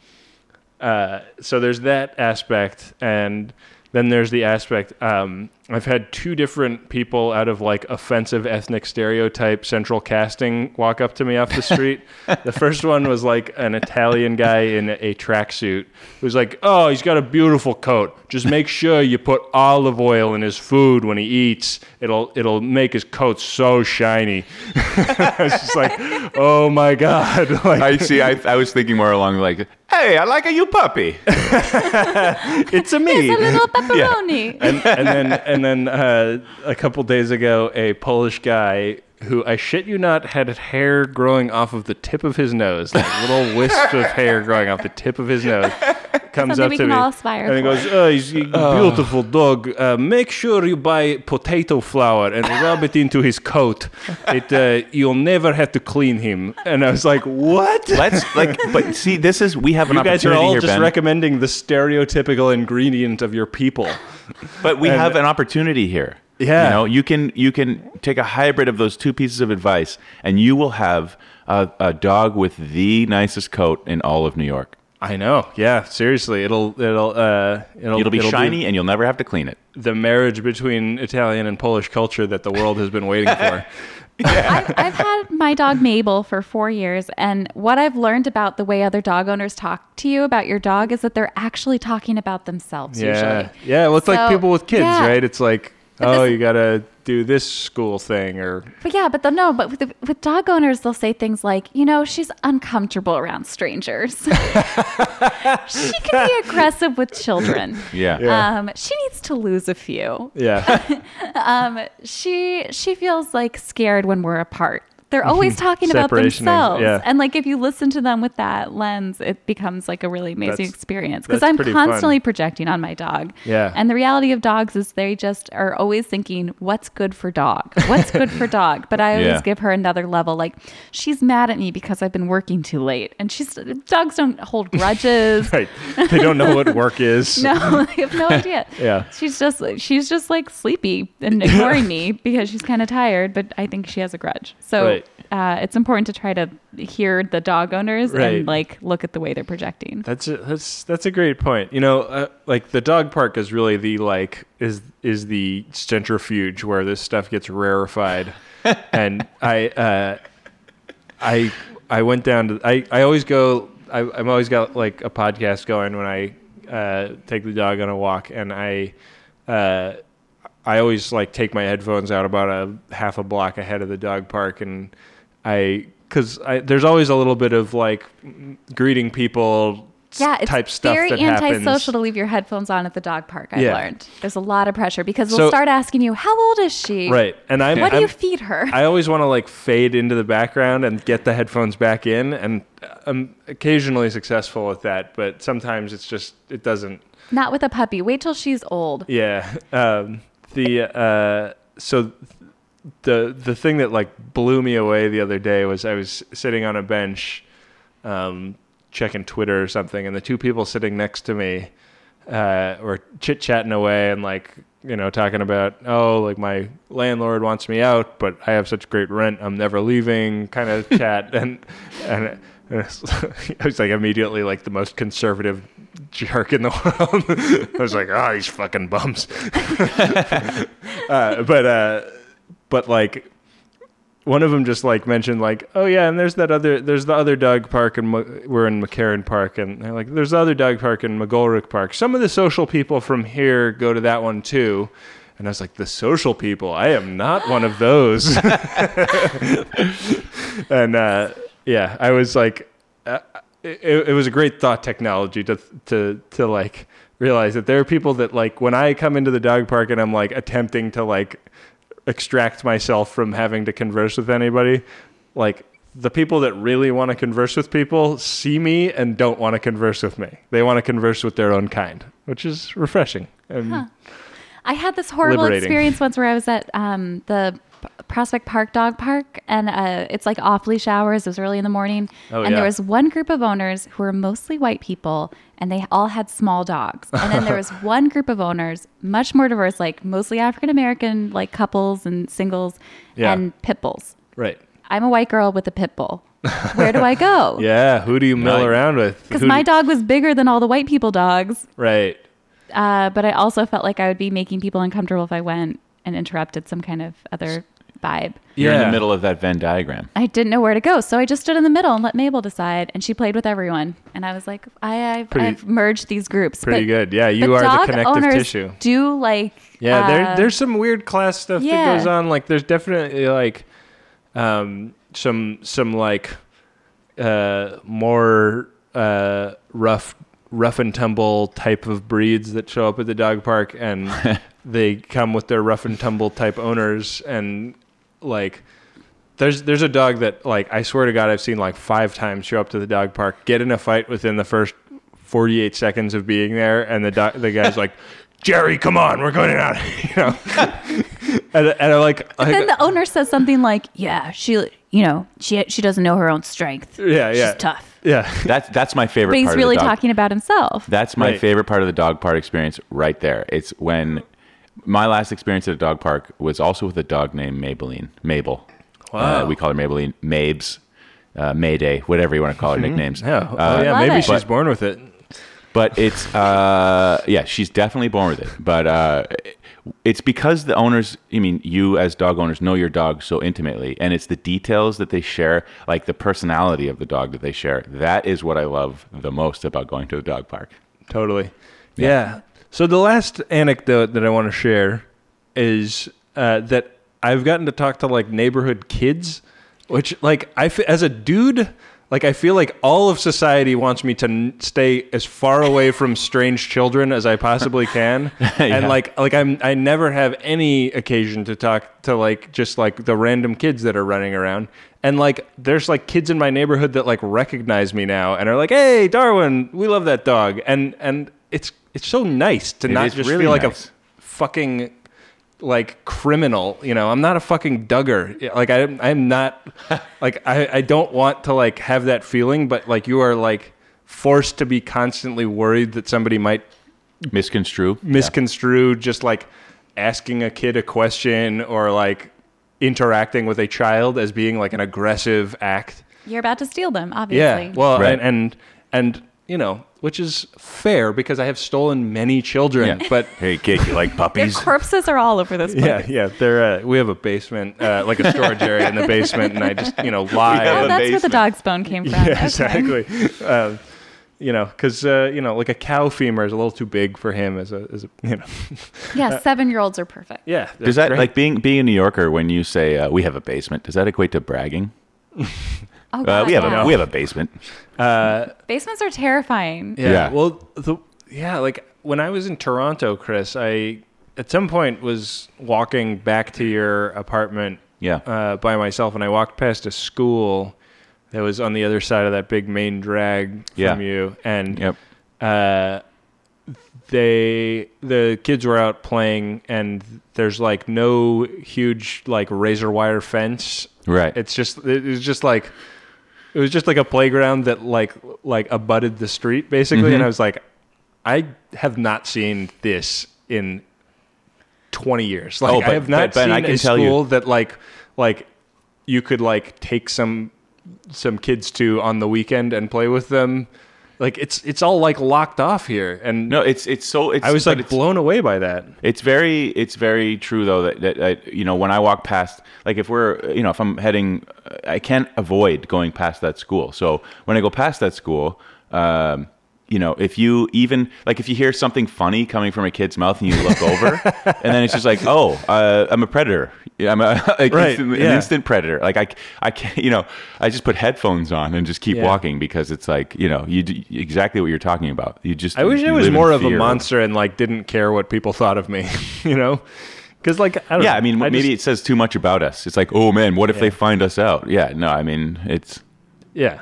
uh, so there's that aspect. And then there's the aspect, um, I've had two different people out of like offensive ethnic stereotype central casting walk up to me off the street. The first one was like an Italian guy in a tracksuit who's like, oh, he's got a beautiful coat. Just make sure you put olive oil in his food when he eats. It'll it'll make his coat so shiny. I was just like, oh my God. Like, I see. I, I was thinking more along like, hey, I like a you puppy. It's a me. It's a little pepperoni. Yeah. And, and then and then uh, a couple days ago, a Polish guy who, I shit you not, had hair growing off of the tip of his nose, like little wisps of hair growing off the tip of his nose. Comes Something up to me and he goes, oh, he's a beautiful dog. Uh, make sure you buy potato flour and rub it into his coat. It uh, you'll never have to clean him. And I was like, what? Let's like, but see, this is we have an you opportunity here, Ben. You guys are all here, just Ben. recommending the stereotypical ingredient of your people. But we and, have an opportunity here. Yeah, you know, you can you can take a hybrid of those two pieces of advice, and you will have a, a dog with the nicest coat in all of New York. I know. Yeah, seriously, it'll it'll uh, it'll, it'll be it'll shiny, be and you'll never have to clean it. The marriage between Italian and Polish culture that the world has been waiting for. Yeah. I've, I've had my dog Mabel for four years, and what I've learned about the way other dog owners talk to you about your dog is that they're actually talking about themselves. Yeah, usually. yeah. Well, it's so, like people with kids, yeah. right? It's like, but oh, this, you gotta do this school thing, or but yeah, but they'll no, but with, with dog owners, they'll say things like, you know, she's uncomfortable around strangers. She can be aggressive with children. Yeah. yeah. Um, she needs to lose a few. Yeah. um, she she feels like scared when we're apart. They're always talking about themselves. Yeah. And like, if you listen to them with that lens, it becomes like a really amazing that's, experience. Because I'm constantly fun. projecting on my dog. Yeah. And the reality of dogs is they just are always thinking, what's good for dog? What's good for dog? But I always yeah. give her another level. Like, she's mad at me because I've been working too late. And she's dogs don't hold grudges. Right. They don't know what work is. No, they have no idea. Yeah. She's just, she's just like sleepy and ignoring me because she's kind of tired, but I think she has a grudge. So right. uh, it's important to try to hear the dog owners right. and like look at the way they're projecting. That's a, that's that's a great point. You know, uh, like the dog park is really the like is is the centrifuge where this stuff gets rarefied. And I uh, I I went down to I, I always go I I'm always got like a podcast going when I uh, take the dog on a walk, and I. Uh, I always like take my headphones out about a half a block ahead of the dog park, and I because there's always a little bit of like greeting people yeah, type stuff that happens. Yeah, it's very antisocial to leave your headphones on at the dog park. I've yeah. learned there's a lot of pressure because they'll so, start asking you, "How old is she?" Right, and I what I'm, do you feed her? I always want to like fade into the background and get the headphones back in, and I'm occasionally successful with that, but sometimes it's just it doesn't. Not with a puppy. Wait till she's old. Yeah. Um, The uh, so the the thing that like blew me away the other day was I was sitting on a bench, um, checking Twitter or something, and the two people sitting next to me uh, were chit chatting away and like you know talking about oh like my landlord wants me out, but I have such great rent, I'm never leaving, kind of chat and and. I was like immediately like the most conservative jerk in the world. I was like, oh, these fucking bums. uh, but uh, but like one of them just like mentioned like, oh yeah, and there's that other there's the other dog park, and Mo- we're in McCarran Park, and they're like there's the other dog park in McGolrick Park. Some of the social people from here go to that one too. And I was like, the social people. I am not one of those. and. uh Yeah, I was like, uh, it, it was a great thought technology to to to like realize that there are people that like when I come into the dog park and I'm like attempting to like extract myself from having to converse with anybody, like the people that really want to converse with people see me and don't want to converse with me. They want to converse with their own kind, which is refreshing. And huh. I had this horrible liberating. experience once where I was at um, the. Prospect Park Dog Park, and uh, it's like off leash hours. It was early in the morning, oh, and yeah. there was one group of owners who were mostly white people, and they all had small dogs. And then there was one group of owners, much more diverse, like mostly African American, like couples and singles, yeah. and pit bulls. Right. I'm a white girl with a pit bull. Where do I go? Yeah, who do you mill right. around with? Because my do- dog was bigger than all the white people dogs. Right. Uh, but I also felt like I would be making people uncomfortable if I went and interrupted some kind of other vibe. You're yeah. in the middle of that Venn diagram. I didn't know where to go, so I just stood in the middle and let Mabel decide, and she played with everyone. And I was like, I, I've, pretty, I've merged these groups. Pretty but, good, yeah. You are the connective tissue. Do like yeah? Uh, there, there's some weird class stuff yeah. that goes on. Like, there's definitely like um, some some like uh, more uh, rough rough and tumble type of breeds that show up at the dog park, and they come with their rough and tumble type owners and. Like there's there's a dog that like I swear to God I've seen like five times show up to the dog park, get in a fight within the first forty-eight seconds of being there, and the do- the guy's like, Jerry, come on, we're going out, you know. and, and I like I, then the owner says something like, yeah, she you know she she doesn't know her own strength. Yeah, yeah, she's tough. Yeah, that's that's my favorite. But he's part really of the dog. talking about himself. That's my right. favorite part of the dog park experience right there. It's when. My last experience at a dog park was also with a dog named Maybelline. Mabel. Wow. Uh, we call her Maybelline. Mabes. Uh, Mayday. Whatever you want to call her nicknames. Yeah. Oh, uh, yeah. Maybe it. she's but, born with it. But it's... Uh, yeah, she's definitely born with it. But uh, it's because the owners... I mean, you as dog owners know your dog so intimately. And it's the details that they share, like the personality of the dog that they share. That is what I love the most about going to the dog park. Totally. Yeah. yeah. So the last anecdote that I want to share is uh, that I've gotten to talk to like neighborhood kids, which like I f- as a dude, Like, I feel like all of society wants me to n- stay as far away from strange children as I possibly can. Yeah. And like, like I'm, I never have any occasion to talk to like, just like the random kids that are running around. And like, there's like kids in my neighborhood that like recognize me now and are like, "Hey, Darwin, we love that dog." And, and it's, it's so nice to it not just really feel nice. Like a f- fucking like criminal, you know. I'm not a fucking Duggar. Like I, I'm not. Like I, I don't want to like have that feeling, but like you are like forced to be constantly worried that somebody might misconstrue, misconstrue, yeah. Just like asking a kid a question or like interacting with a child as being like an aggressive act. You're about to steal them, obviously. Yeah. Well, right. and, and and you know. Which is fair because I have stolen many children. Yeah. But hey, kid, you like puppies? Their corpses are all over this place. Yeah, yeah. They're uh, we have a basement, uh, like a storage area in the basement, and I just you know lie. Oh, that's basement. Where the dog's bone came from. Yeah, okay. Exactly. Uh, you know, because uh, you know, like a cow femur is a little too big for him as a as a you know. Yeah, seven-year-olds are perfect. Yeah. Does that great. Like being being a New Yorker when you say uh, we have a basement? Does that equate to bragging? Oh, God, uh, we have yeah. a we have a basement. Uh, Basements are terrifying. Yeah. yeah. Well, the, yeah, like when I was in Toronto, Chris, I at some point was walking back to your apartment. Yeah. Uh, by myself, and I walked past a school that was on the other side of that big main drag from yeah. you, and yep. uh, they the kids were out playing, and there's like no huge like razor wire fence. Right. It's just it was just like. It was just like a playground that like like abutted the street, basically. Mm-hmm. And I was like, I have not seen this in twenty years. Like, oh, but, I have not but, but seen a school you. that like like you could like take some some kids to on the weekend and play with them. Like it's it's all like locked off here. And no, it's it's so it's, I was like blown away by that. It's very it's very true though that, that that you know when I walk past, like if we're you know if I'm heading, I can't avoid going past that school. So when I go past that school, um, you know if you even like if you hear something funny coming from a kid's mouth and you look over, and then it's just like oh uh, I'm a predator. I'm a like right, instant, yeah. an instant predator. Like I, I can't, you know, I just put headphones on and just keep yeah. walking because it's like, you know, you do exactly what you're talking about. You just, I wish I was more of a monster and like didn't care what people thought of me, you know, because like, I don't yeah, know. I mean, I maybe just, it says too much about us. It's like, oh man, what if yeah. they find us out? Yeah, no, I mean, it's. Yeah.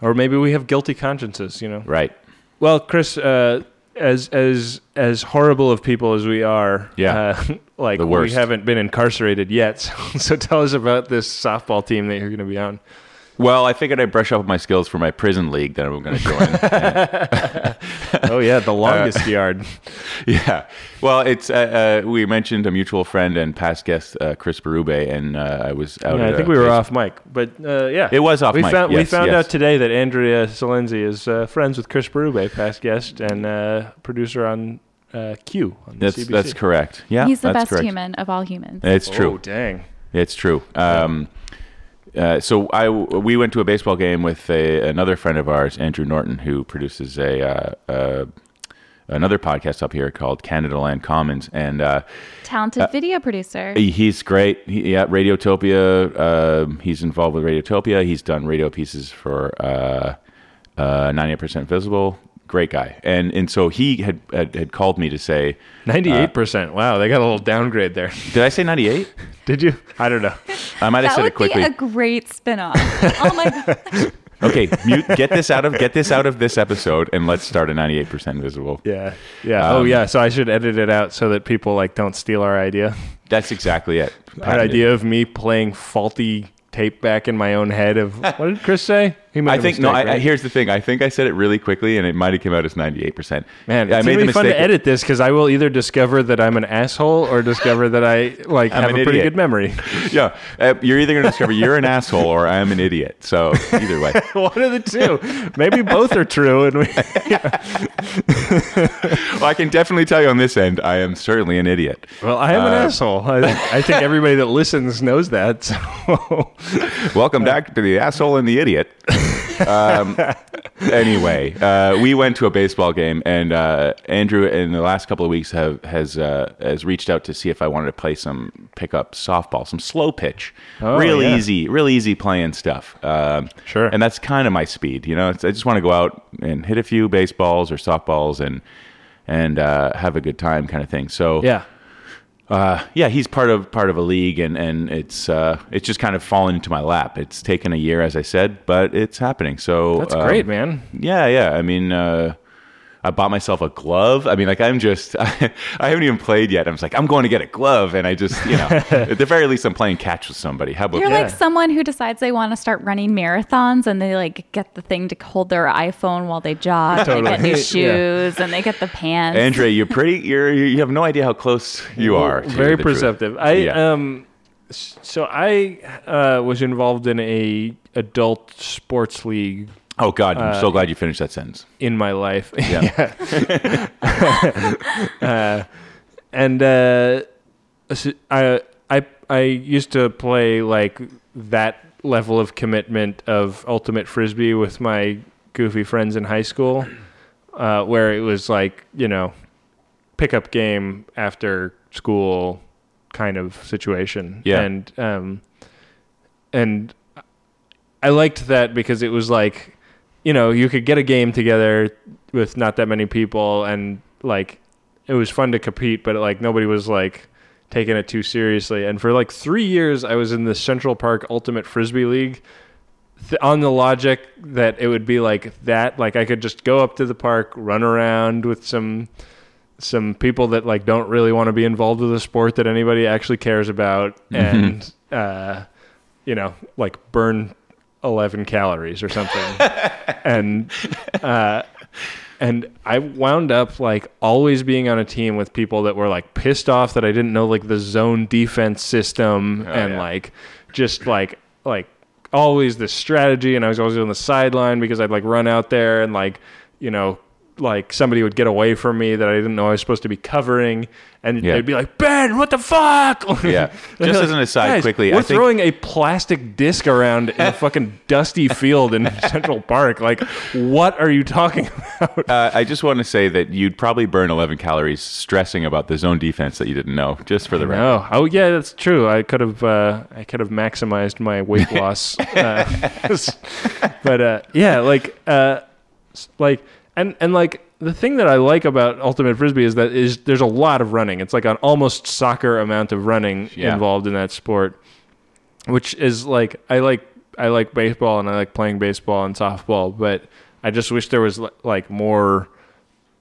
Or maybe we have guilty consciences, you know? Right. Well, Chris, uh, As as as horrible of people as we are, yeah, uh, like we haven't been incarcerated yet. So, so tell us about this softball team that you're going to be on. Well, I figured I'd brush up my skills for my prison league that I'm going to join. Oh yeah, the longest uh, yard. Yeah. Well, it's uh, uh, we mentioned a mutual friend and past guest uh, Chris Berube, and uh, I was out. Yeah, at I think we were off mic, but uh, yeah, it was off. We mic. found yes, we found yes. out today that Andrea Silenzi is uh, friends with Chris Berube, past guest and uh, producer on uh, Q on the that's, C B C. That's correct. Yeah, he's the best correct. human of all humans. It's true. Oh, dang, it's true. Um, Uh, so I we went to a baseball game with a, another friend of ours, Andrew Norton, who produces a uh, uh, another podcast up here called Canada Land Commons, and uh, talented uh, video producer. He's great. He, yeah, Radiotopia. Uh, he's involved with Radiotopia. He's done radio pieces for uh, uh, ninety-eight percent Visible. Great guy, and and so he had had, had called me to say ninety-eight percent. Wow, they got a little downgrade there. Did I say ninety-eight? Did you? I don't know. I might have said it quickly. That would be a great spinoff. Oh my god. Okay, mute. Get this out of get this out of this episode, and let's start a ninety-eight percent Visible. Yeah, yeah. Um, oh yeah. So I should edit it out so that people like don't steal our idea. That's exactly it. That idea of me playing faulty tape back in my own head of what did Chris say? He made I think mistake, no. Right? I, I, here's the thing. I think I said it really quickly, and it might have come out as ninety-eight percent. Man, it's I made really the fun to edit this because I will either discover that I'm an asshole or discover that I like I'm have a idiot. pretty good memory. Yeah, uh, you're either going to discover you're an asshole or I'm an idiot. So either way, one of the two. Maybe both are true. And we, well, I can definitely tell you on this end, I am certainly an idiot. Well, I am uh, an asshole. I, I think everybody that listens knows that. So. Welcome back to the asshole and the idiot. um, Anyway, uh, we went to a baseball game, and uh, Andrew, in the last couple of weeks, have has uh, has reached out to see if I wanted to play some pickup softball, some slow pitch, oh, real yeah. easy, real easy playing stuff. Um, sure. And that's kind of my speed, you know. It's, I just want to go out and hit a few baseballs or softballs and and uh, have a good time, kind of thing. So yeah. Uh, yeah, he's part of part of a league, and and it's uh, it's just kind of fallen into my lap. It's taken a year, as I said, but it's happening. So that's um, great, man. Yeah, yeah. I mean, uh, I bought myself a glove. I mean, like I'm just, I, I haven't even played yet. I'm just like, I'm going to get a glove, and I just, you know, at the very least, I'm playing catch with somebody. How about you're yeah. like someone who decides they want to start running marathons, and they like get the thing to hold their iPhone while they jog. Totally. And they get new shoes, yeah. and they get the pants. Andrea, you're pretty. You're you have no idea how close you are. To very the perceptive. Truth. I yeah. um, so I uh, was involved in a adult sports league. Oh, God, I'm uh, so glad you finished that sentence. In my life. Yeah. yeah. uh, and uh, I, I, I used to play, like, that level of commitment of ultimate Frisbee with my goofy friends in high school, uh, where it was, like, you know, pickup game after school kind of situation. Yeah. And, um, and I liked that because it was, like... You know, you could get a game together with not that many people, and like it was fun to compete, but like nobody was like taking it too seriously. And for like three years, I was in the Central Park Ultimate Frisbee League th- on the logic that it would be like that. Like I could just go up to the park, run around with some some people that like don't really want to be involved with a sport that anybody actually cares about, mm-hmm. and uh, you know, like burn eleven calories or something. and uh and I wound up like always being on a team with people that were like pissed off that I didn't know like the zone defense system, oh, and yeah. like just like like always the strategy, and I was always on the sideline because I'd like run out there and like, you know, like somebody would get away from me that I didn't know I was supposed to be covering, and yeah. they'd be like, Ben, what the fuck? Yeah. Just as an aside, guys, quickly, we're I think... throwing a plastic disc around in a fucking dusty field in Central Park. Like, what are you talking about? Uh, I just want to say that you'd probably burn eleven calories stressing about the zone defense that you didn't know. Just for the record. Oh yeah, that's true. I could have uh, I could have maximized my weight loss, uh, but uh, yeah, like uh, like. And and like the thing that I like about Ultimate Frisbee is that is there's a lot of running. It's like an almost soccer amount of running yeah. involved in that sport, which is like I like I like baseball and I like playing baseball and softball, but I just wish there was like more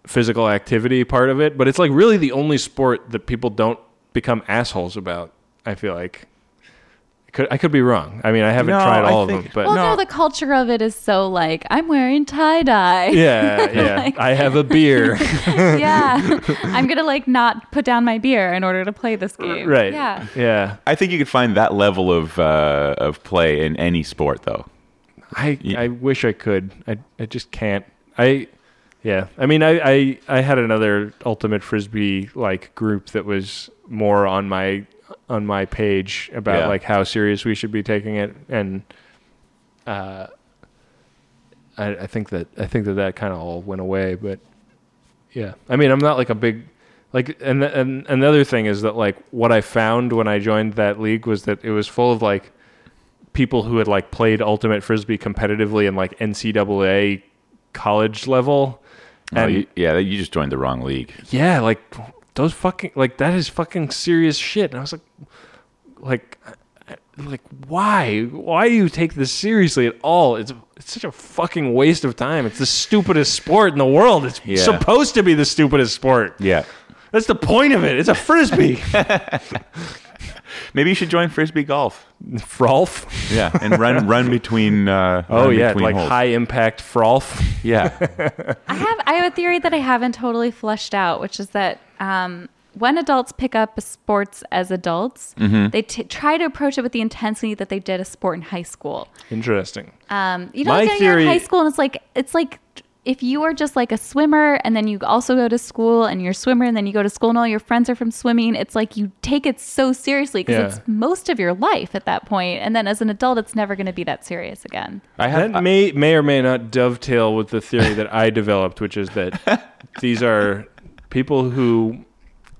physical activity part of it. But it's like really the only sport that people don't become assholes about, I feel like. Could, I could be wrong. I mean, I haven't no, tried all think, of them, but well, no. no, the culture of it is so like I'm wearing tie dye. Yeah, yeah. like, I have a beer. yeah, I'm gonna like not put down my beer in order to play this game. Right. Yeah. Yeah. I think you could find that level of uh, of play in any sport, though. I yeah. I wish I could. I I just can't. I yeah. I mean, I I, I had another Ultimate Frisbee like group that was more on my. on my page about yeah. like how serious we should be taking it, and uh I, I think that I think that that kind of all went away. But yeah, I mean, I'm not like a big like and and another thing is that like what I found when I joined that league was that it was full of like people who had like played Ultimate Frisbee competitively in like N C double A college level, and oh, you, yeah you just joined the wrong league. Yeah, like those fucking, like, that is fucking serious shit. And I was like, like, like, why? Why do you take this seriously at all? It's it's such a fucking waste of time. It's the stupidest sport in the world. It's yeah. supposed to be the stupidest sport. Yeah. That's the point of it. It's a Frisbee. Maybe you should join Frisbee golf. Frolf? Yeah, and run run between uh oh yeah, between like holes. High impact frolf. Yeah. I have I have a theory that I haven't totally fleshed out, which is that um when adults pick up sports as adults, mm-hmm. they t- try to approach it with the intensity that they did a sport in high school. Interesting. Um you don't My get theory... in high school and it's like it's like if you are just like a swimmer and then you also go to school and you're a swimmer and then you go to school and all your friends are from swimming, it's like you take it so seriously because yeah. it's most of your life at that point. And then as an adult, it's never going to be that serious again. I have, that may, may or may not dovetail with the theory that I developed, which is that these are people who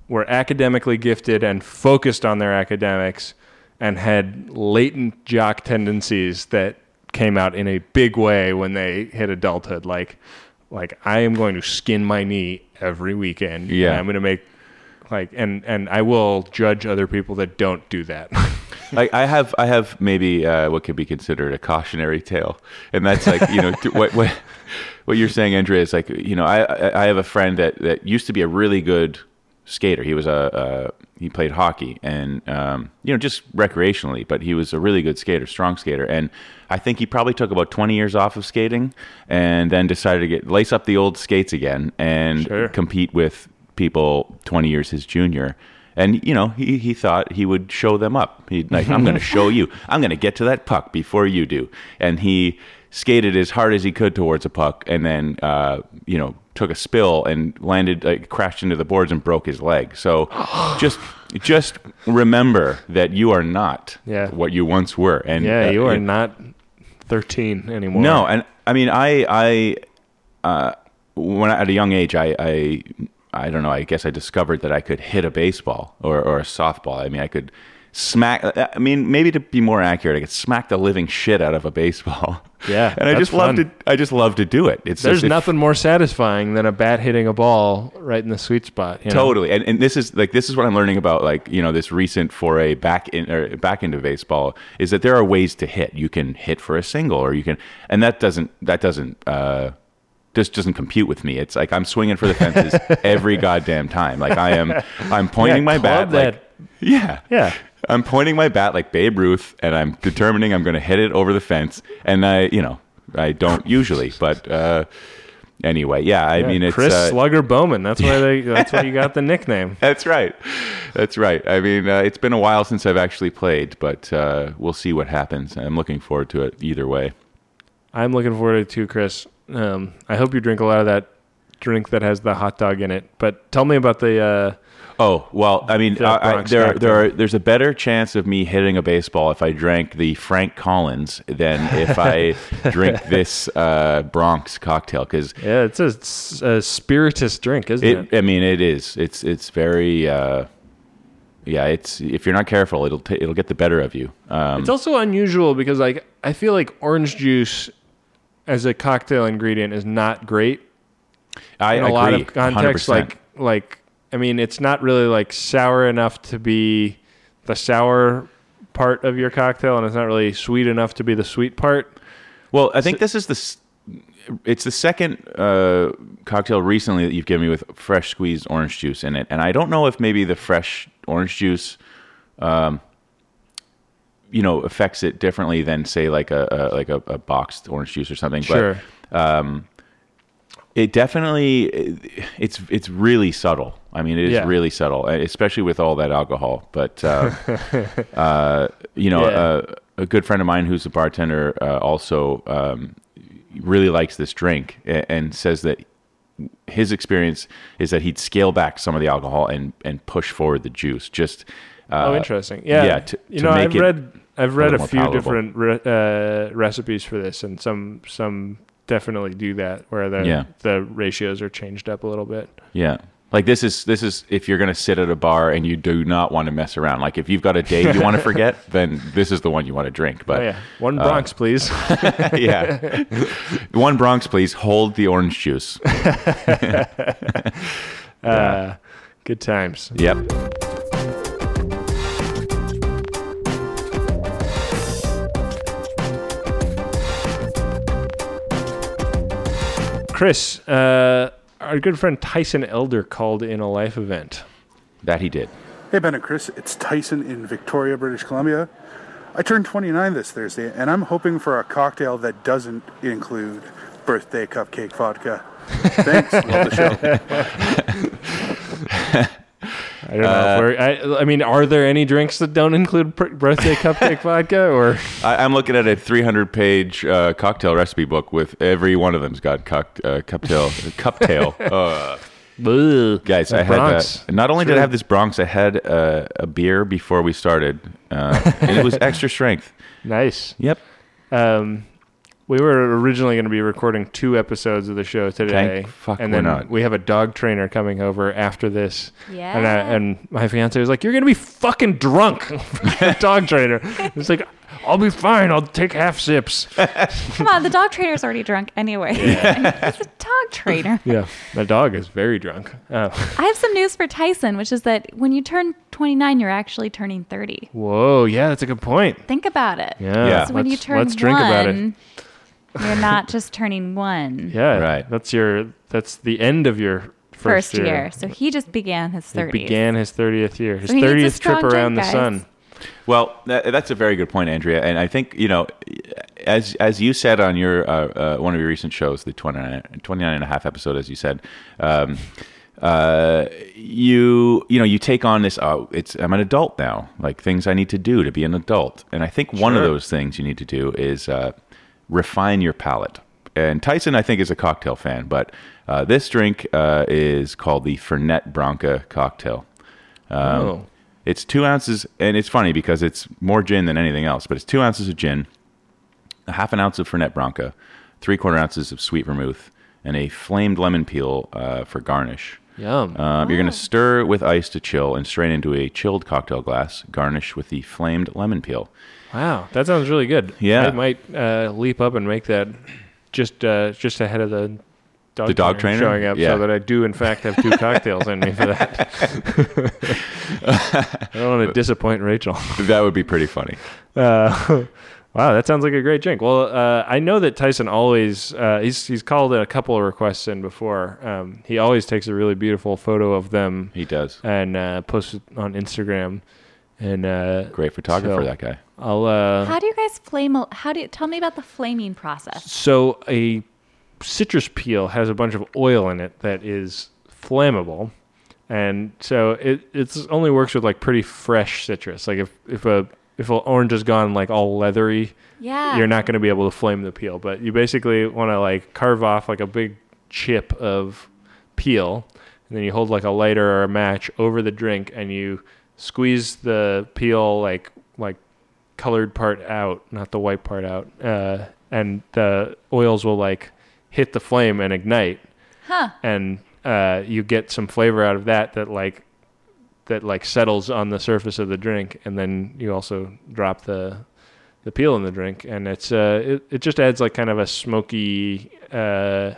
were academically gifted and focused on their academics and had latent jock tendencies that came out in a big way when they hit adulthood. Like, like I am going to skin my knee every weekend. Yeah. And I'm going to make like, and, and I will judge other people that don't do that. Like I have, I have maybe uh, what could be considered a cautionary tale. And that's like, you know, what, what, what you're saying, Andrea, is like, you know, I, I have a friend that, that used to be a really good skater. He was a, a he played hockey and, um, you know, just recreationally, but he was a really good skater, strong skater. And I think he probably took about twenty years off of skating and then decided to get lace up the old skates again and sure. compete with people twenty years his junior. And, you know, he, he thought he would show them up. He'd like, I'm going to show you. I'm going to get to that puck before you do. And he skated as hard as he could towards a puck and then, uh, you know, took a spill and landed, like, crashed into the boards and broke his leg. So just just remember that you are not yeah. what you once were. And yeah, uh, you are and, not thirteen anymore. No, and I mean, I, I uh, when I, at a young age, I... I I don't know, I guess I discovered that I could hit a baseball or, or a softball. I mean, I could smack, I mean, maybe to be more accurate, I could smack the living shit out of a baseball. Yeah. And I just love to, I just love to do it. It's There's just, nothing it, more satisfying than a bat hitting a ball right in the sweet spot. You know? Totally. And and this is like, this is what I'm learning about, like, you know, this recent foray back in, or back into baseball is that there are ways to hit. You can hit for a single or you can, and that doesn't, that doesn't, uh, just doesn't compute with me. It's like I'm swinging for the fences every goddamn time. Like I am, I'm pointing yeah, my bat. That. Like, yeah, yeah. I'm pointing my bat like Babe Ruth, and I'm determining I'm going to hit it over the fence. And I, you know, I don't usually, but uh, anyway, yeah. I yeah, mean, it's Chris uh, Slugger Bowman. That's why they. That's why you got the nickname. That's right. That's right. I mean, uh, it's been a while since I've actually played, but uh, we'll see what happens. I'm looking forward to it either way. I'm looking forward to it too, Chris. Um, I hope you drink a lot of that drink that has the hot dog in it. But tell me about the. Uh, oh well, I mean, the I, I, there, there are, there's a better chance of me hitting a baseball if I drank the Frank Collins than if I drink this uh, Bronx cocktail. Because yeah, it's a, a spirituous drink, isn't it, it? I mean, it is. It's it's very. Uh, yeah, it's if you're not careful, it'll t- it'll get the better of you. Um, it's also unusual because like I feel like orange juice. As a cocktail ingredient is not great. I in a agree, lot of contexts, like like I mean, it's not really like sour enough to be the sour part of your cocktail, and it's not really sweet enough to be the sweet part. Well, I think so, this is the it's the second uh, cocktail recently that you've given me with fresh squeezed orange juice in it, and I don't know if maybe the fresh orange juice. Um, you know, affects it differently than say like a, a like a, a boxed orange juice or something. Sure. But, um, it definitely, it's, it's really subtle. I mean, it is yeah. really subtle, especially with all that alcohol. But, uh, uh, you know, yeah. a, a good friend of mine who's a bartender, uh, also, um, really likes this drink and, and says that his experience is that he'd scale back some of the alcohol and, and push forward the juice just, uh, oh, interesting. Yeah. yeah to, you to know, I've read, I've read a, a few palatable. different re- uh, recipes for this, and some some definitely do that, where the yeah. the ratios are changed up a little bit. Yeah, like this is this is if you're going to sit at a bar and you do not want to mess around. Like if you've got a day you want to forget, then this is the one you want to drink. But oh, yeah. one Bronx, uh, please. yeah, one Bronx, please. Hold the orange juice. yeah. uh, good times. Yep. Chris, uh, our good friend Tyson Elder called in a life event. That he did. Hey, Ben and Chris, it's Tyson in Victoria, British Columbia. I turned twenty-nine this Thursday, and I'm hoping for a cocktail that doesn't include birthday cupcake vodka. Thanks, love the show. I don't know. Uh, if we're, I, I mean, are there any drinks that don't include pr- birthday cupcake vodka? Or I, I'm looking at a three hundred page uh, cocktail recipe book with every one of them's got cock, uh, cocktail. Cocktail. Uh, guys, that I Bronx. had that. Not only True. did I have this Bronx, I had uh, a beer before we started. Uh, and it was extra strength. Nice. Yep. Um, we were originally going to be recording two episodes of the show today. Thank fuck and then we're not. We have a dog trainer coming over after this. Yeah. And, I, and my fiance was like, "You're going to be fucking drunk from the dog trainer." It's like, "I'll be fine. I'll take half sips." Come on, the dog trainer's already drunk anyway. Yeah. It's a dog trainer. Yeah, my dog is very drunk. Oh. I have some news for Tyson, which is that when you turn twenty-nine, you're actually turning thirty. Whoa, yeah, that's a good point. Think about it. Yeah, yeah. So when let's, you turn let's one, drink about it. You're not just turning one. Yeah, right. That's your. That's the end of your first, first year. year. So he just began his thirtieth. He began his thirtieth year. His so thirtieth trip around drink, the sun. Well, that, that's a very good point, Andrea. And I think, you know, as as you said on your uh, uh, one of your recent shows, the twenty-nine, twenty-nine and a half episode, as you said, um, uh, you you know, you take on this, uh, it's I'm an adult now, like things I need to do to be an adult. And I think sure. one of those things you need to do is uh, refine your palate. And Tyson, I think, is a cocktail fan, but uh, this drink uh, is called the Fernet Branca cocktail. Um, oh. It's two ounces, and it's funny because it's more gin than anything else, but it's two ounces of gin, a half an ounce of Fernet Branca, three-quarter ounces of sweet vermouth, and a flamed lemon peel uh, for garnish. Yum. Um, oh. You're going to stir with ice to chill and strain into a chilled cocktail glass, garnish with the flamed lemon peel. Wow, that sounds really good. Yeah. I might uh, leap up and make that just uh, just ahead of the... Dog the dog trainer, trainer showing up, yeah. So that I do in fact have two cocktails in me for that. I don't want to disappoint Rachel. That would be pretty funny. Uh, wow, that sounds like a great drink. Well, uh, I know that Tyson always uh, he's he's called a couple of requests in before. Um, he always takes a really beautiful photo of them. He does, and uh, posts it on Instagram. And uh, great photographer, so that guy. I'll. Uh, how do you guys flame? How do you, tell me about the flaming process? So a citrus peel has a bunch of oil in it that is flammable, and so it it's only works with like pretty fresh citrus. Like if if a if an orange has gone like all leathery, yeah, you're not going to be able to flame the peel. But you basically want to like carve off like a big chip of peel, and then you hold like a lighter or a match over the drink, and you squeeze the peel like like colored part out, not the white part out, uh, and the oils will like hit the flame and ignite, huh. and uh, you get some flavor out of that that like that like settles on the surface of the drink, and then you also drop the the peel in the drink, and it's uh it, it just adds like kind of a smoky uh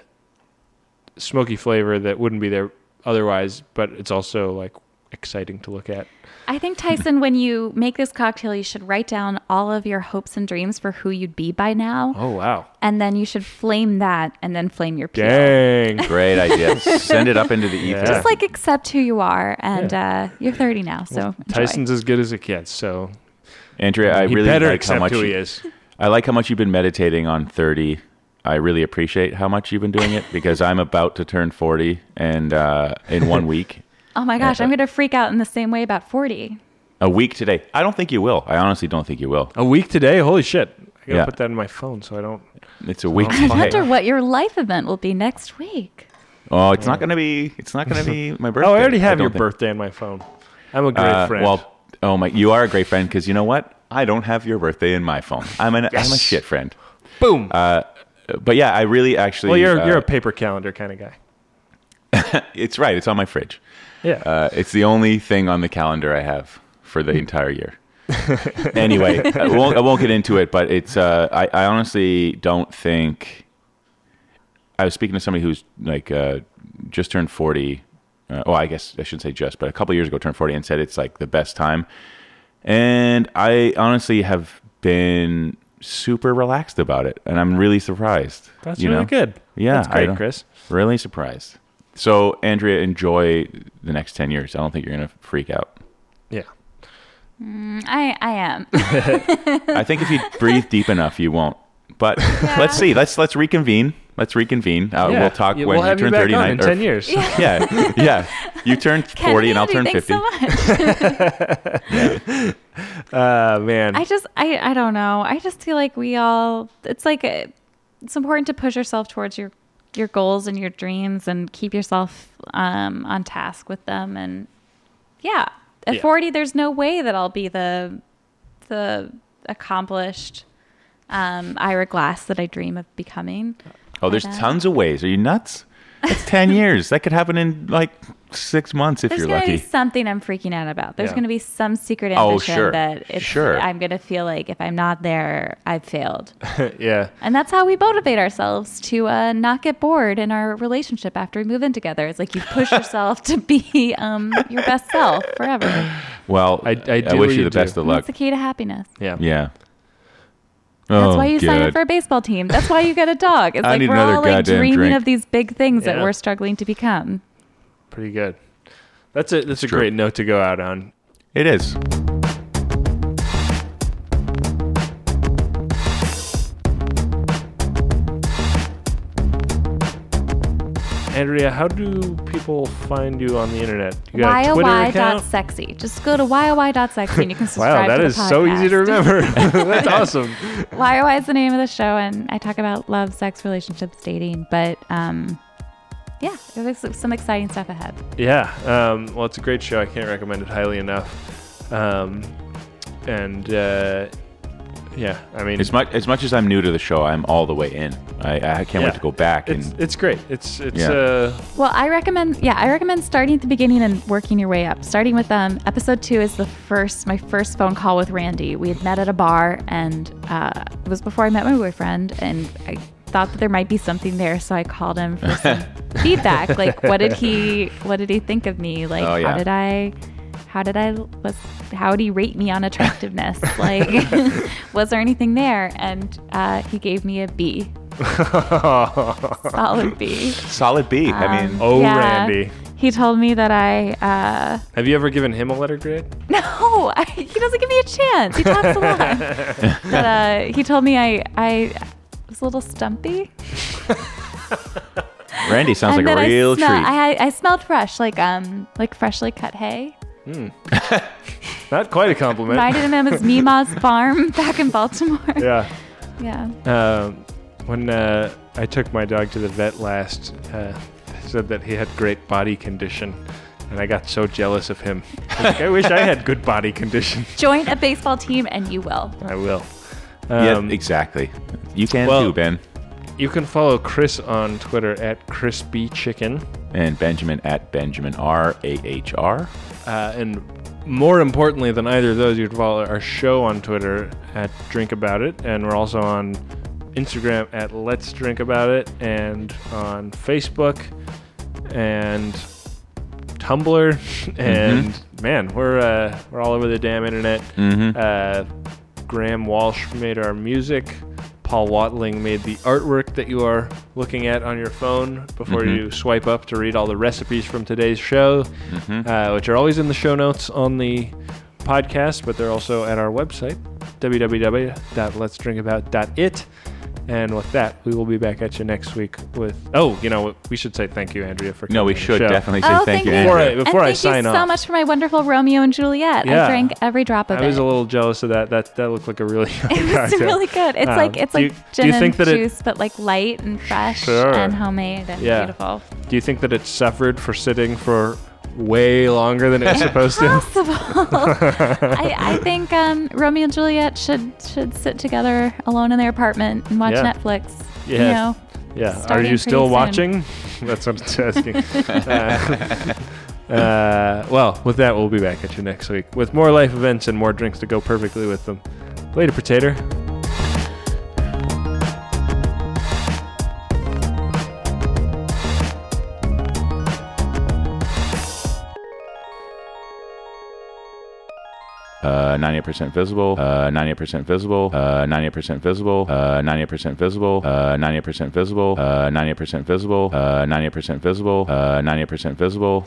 smoky flavor that wouldn't be there otherwise, but it's also like exciting to look at. I think, Tyson, when you make this cocktail, you should write down all of your hopes and dreams for who you'd be by now. Oh, wow. And then you should flame that and then flame your peel. Dang. Great idea. Send it up into the ether. Yeah. Just like accept who you are. And yeah. uh, you're thirty now, so well, Tyson's as good as it gets, so. Andrea, I he really better like accept how much who he is. I like how much you've been meditating on thirty. I really appreciate how much you've been doing it because I'm about to turn forty and uh, in one week. Oh my gosh, I'm going to freak out in the same way about forty. A week today. I don't think you will. I honestly don't think you will. A week today? Holy shit. I got to yeah. put that in my phone so I don't. It's a week today. I wonder what your life event will be next week. Oh, it's yeah. not going to be It's not going to be my birthday. Oh, I already have I your think. birthday in my phone. I'm a great uh, friend. Well, oh my, you are a great friend because you know what? I don't have your birthday in my phone. I'm, an, yes. I'm a shit friend. Boom. Uh, but yeah, I really actually. Well, you're, uh, you're a paper calendar kind of guy. It's right. It's on my fridge. Yeah, uh, it's the only thing on the calendar I have for the entire year. Anyway, I won't, I won't get into it, but it's. Uh, I, I honestly don't think. I was speaking to somebody who's like uh, just turned forty. Uh, oh, I guess I shouldn't say just, but a couple of years ago turned forty and said it's like the best time. And I honestly have been super relaxed about it, and I'm really surprised. That's you really know? good. Yeah, that's great, Chris. Really surprised. So, Andrea, enjoy the next ten years. I don't think you're going to freak out. Yeah. Mm, I I am. I think if you breathe deep enough, you won't But yeah. let's see. Let's let's reconvene. Let's reconvene. Uh, yeah. We'll talk yeah, when we'll you turn thirty-nine. In ten years. Yeah, yeah. yeah. You turn Ken forty, and I'll turn fifty. So much. yeah. Uh, man. I just, I, I don't know. I just feel like we all. It's like a, it's important to push yourself towards your your goals and your dreams, and keep yourself um, on task with them. And yeah, at yeah. forty, there's no way that I'll be the the accomplished um, Ira Glass that I dream of becoming. Oh, there's tons of ways. Are you nuts? That's ten years. That could happen in like six months if there's you're lucky. There's going to be something I'm freaking out about. There's yeah. going to be some secret ambition oh, sure. that it's, sure. I'm going to feel like if I'm not there, I've failed. yeah. And that's how we motivate ourselves to uh, not get bored in our relationship after we move in together. It's like you push yourself to be um, your best self forever. Well, I, I, do I wish you the do. best of luck. That's the key to happiness. Yeah. Yeah. That's oh, why you good. sign up for a baseball team. That's why you get a dog. It's I like we're all like dreaming drink. of these big things yeah. that we're struggling to become. Pretty good. That's a that's it's a true. great note to go out on. It is. Andrea, how do people find you on the internet? You got a Twitter account? Y O Y dot sexy. Just go to Y O Y dot sexy and you can subscribe wow, that to the is podcast. So easy to remember. That's awesome. Y O Y is the name of the show, and I talk about love, sex, relationships, dating. But um, yeah, there's some exciting stuff ahead. Yeah. Um, well, it's a great show. I can't recommend it highly enough. Um, and uh, yeah, I mean, as much as much as I'm new to the show, I'm all the way in. I, I can't yeah. wait to go back. And it's, it's great. It's it's. Yeah. Uh, well, I recommend. Yeah, I recommend starting at the beginning and working your way up. Starting with um, episode two is the first. My first phone call with Randy. We had met at a bar, and uh, it was before I met my boyfriend, and I thought that there might be something there, so I called him for some feedback. Like, what did he? What did he think of me? Like, oh, yeah. how did I? How did I, was, how did he rate me on attractiveness? Like, was there anything there? And uh, he gave me a B. Solid B. Solid B. Um, I mean, oh, yeah. Randy. He told me that I... Uh, Have you ever given him a letter grade? No. I, he doesn't give me a chance. He talks a lot. But uh, he told me I, I was a little stumpy. Randy sounds and like a real I smell, treat. I, I smelled fresh, like um, like freshly cut hay. Hmm. Not quite a compliment. Reminded him of his Mima's farm back in Baltimore. Yeah. Yeah. Uh, when uh, I took my dog to the vet last, uh, said that he had great body condition, and I got so jealous of him. Like, I wish I had good body condition. Join a baseball team, and you will. I will. Um, yeah, exactly. You can well, too, Ben. You can follow Chris on Twitter at ChrisBChicken. And Benjamin at Benjamin R A H R. Uh, and more importantly than either of those, you can follow our show on Twitter at Drink About It, and we're also on Instagram at Let's Drink About It, and on Facebook and Tumblr, and mm-hmm. man, we're uh, we're all over the damn internet. Mm-hmm. Uh, Graham Walsh made our music. Paul Watling made the artwork that you are looking at on your phone before mm-hmm. you swipe up to read all the recipes from today's show, mm-hmm. uh, which are always in the show notes on the podcast, but they're also at our website, w w w dot lets drink about dot it. And with that, we will be back at you next week with... Oh, you know, we should say thank you, Andrea, for coming No, we should definitely say oh, thank, thank you, Andrea. Before I, before and I sign off. Thank you so off. much for my wonderful Romeo and Juliet. Yeah. I drank every drop of it. I was it. a little jealous of that. That that looked like a really good It was cocktail. really good. It's um, like it's like you, gin and juice, it, but like light and fresh sure. and homemade and yeah. beautiful. Do you think that it suffered for sitting for... way longer than it's supposed to. I, I think um, Romeo and Juliet should should sit together alone in their apartment and watch yeah. Netflix. Yeah. You know, yeah. Are you still soon. watching? That's what I'm asking. uh, uh, well, with that, we'll be back at you next week with more life events and more drinks to go perfectly with them. Later, potato. Uh, ninety-eight percent visible, uh, ninety-eight percent visible, uh, ninety-eight percent visible, uh, ninety-eight percent visible, uh, ninety-eight percent visible, uh, ninety-eight percent visible, uh, ninety-eight percent visible, uh, ninety-eight percent visible.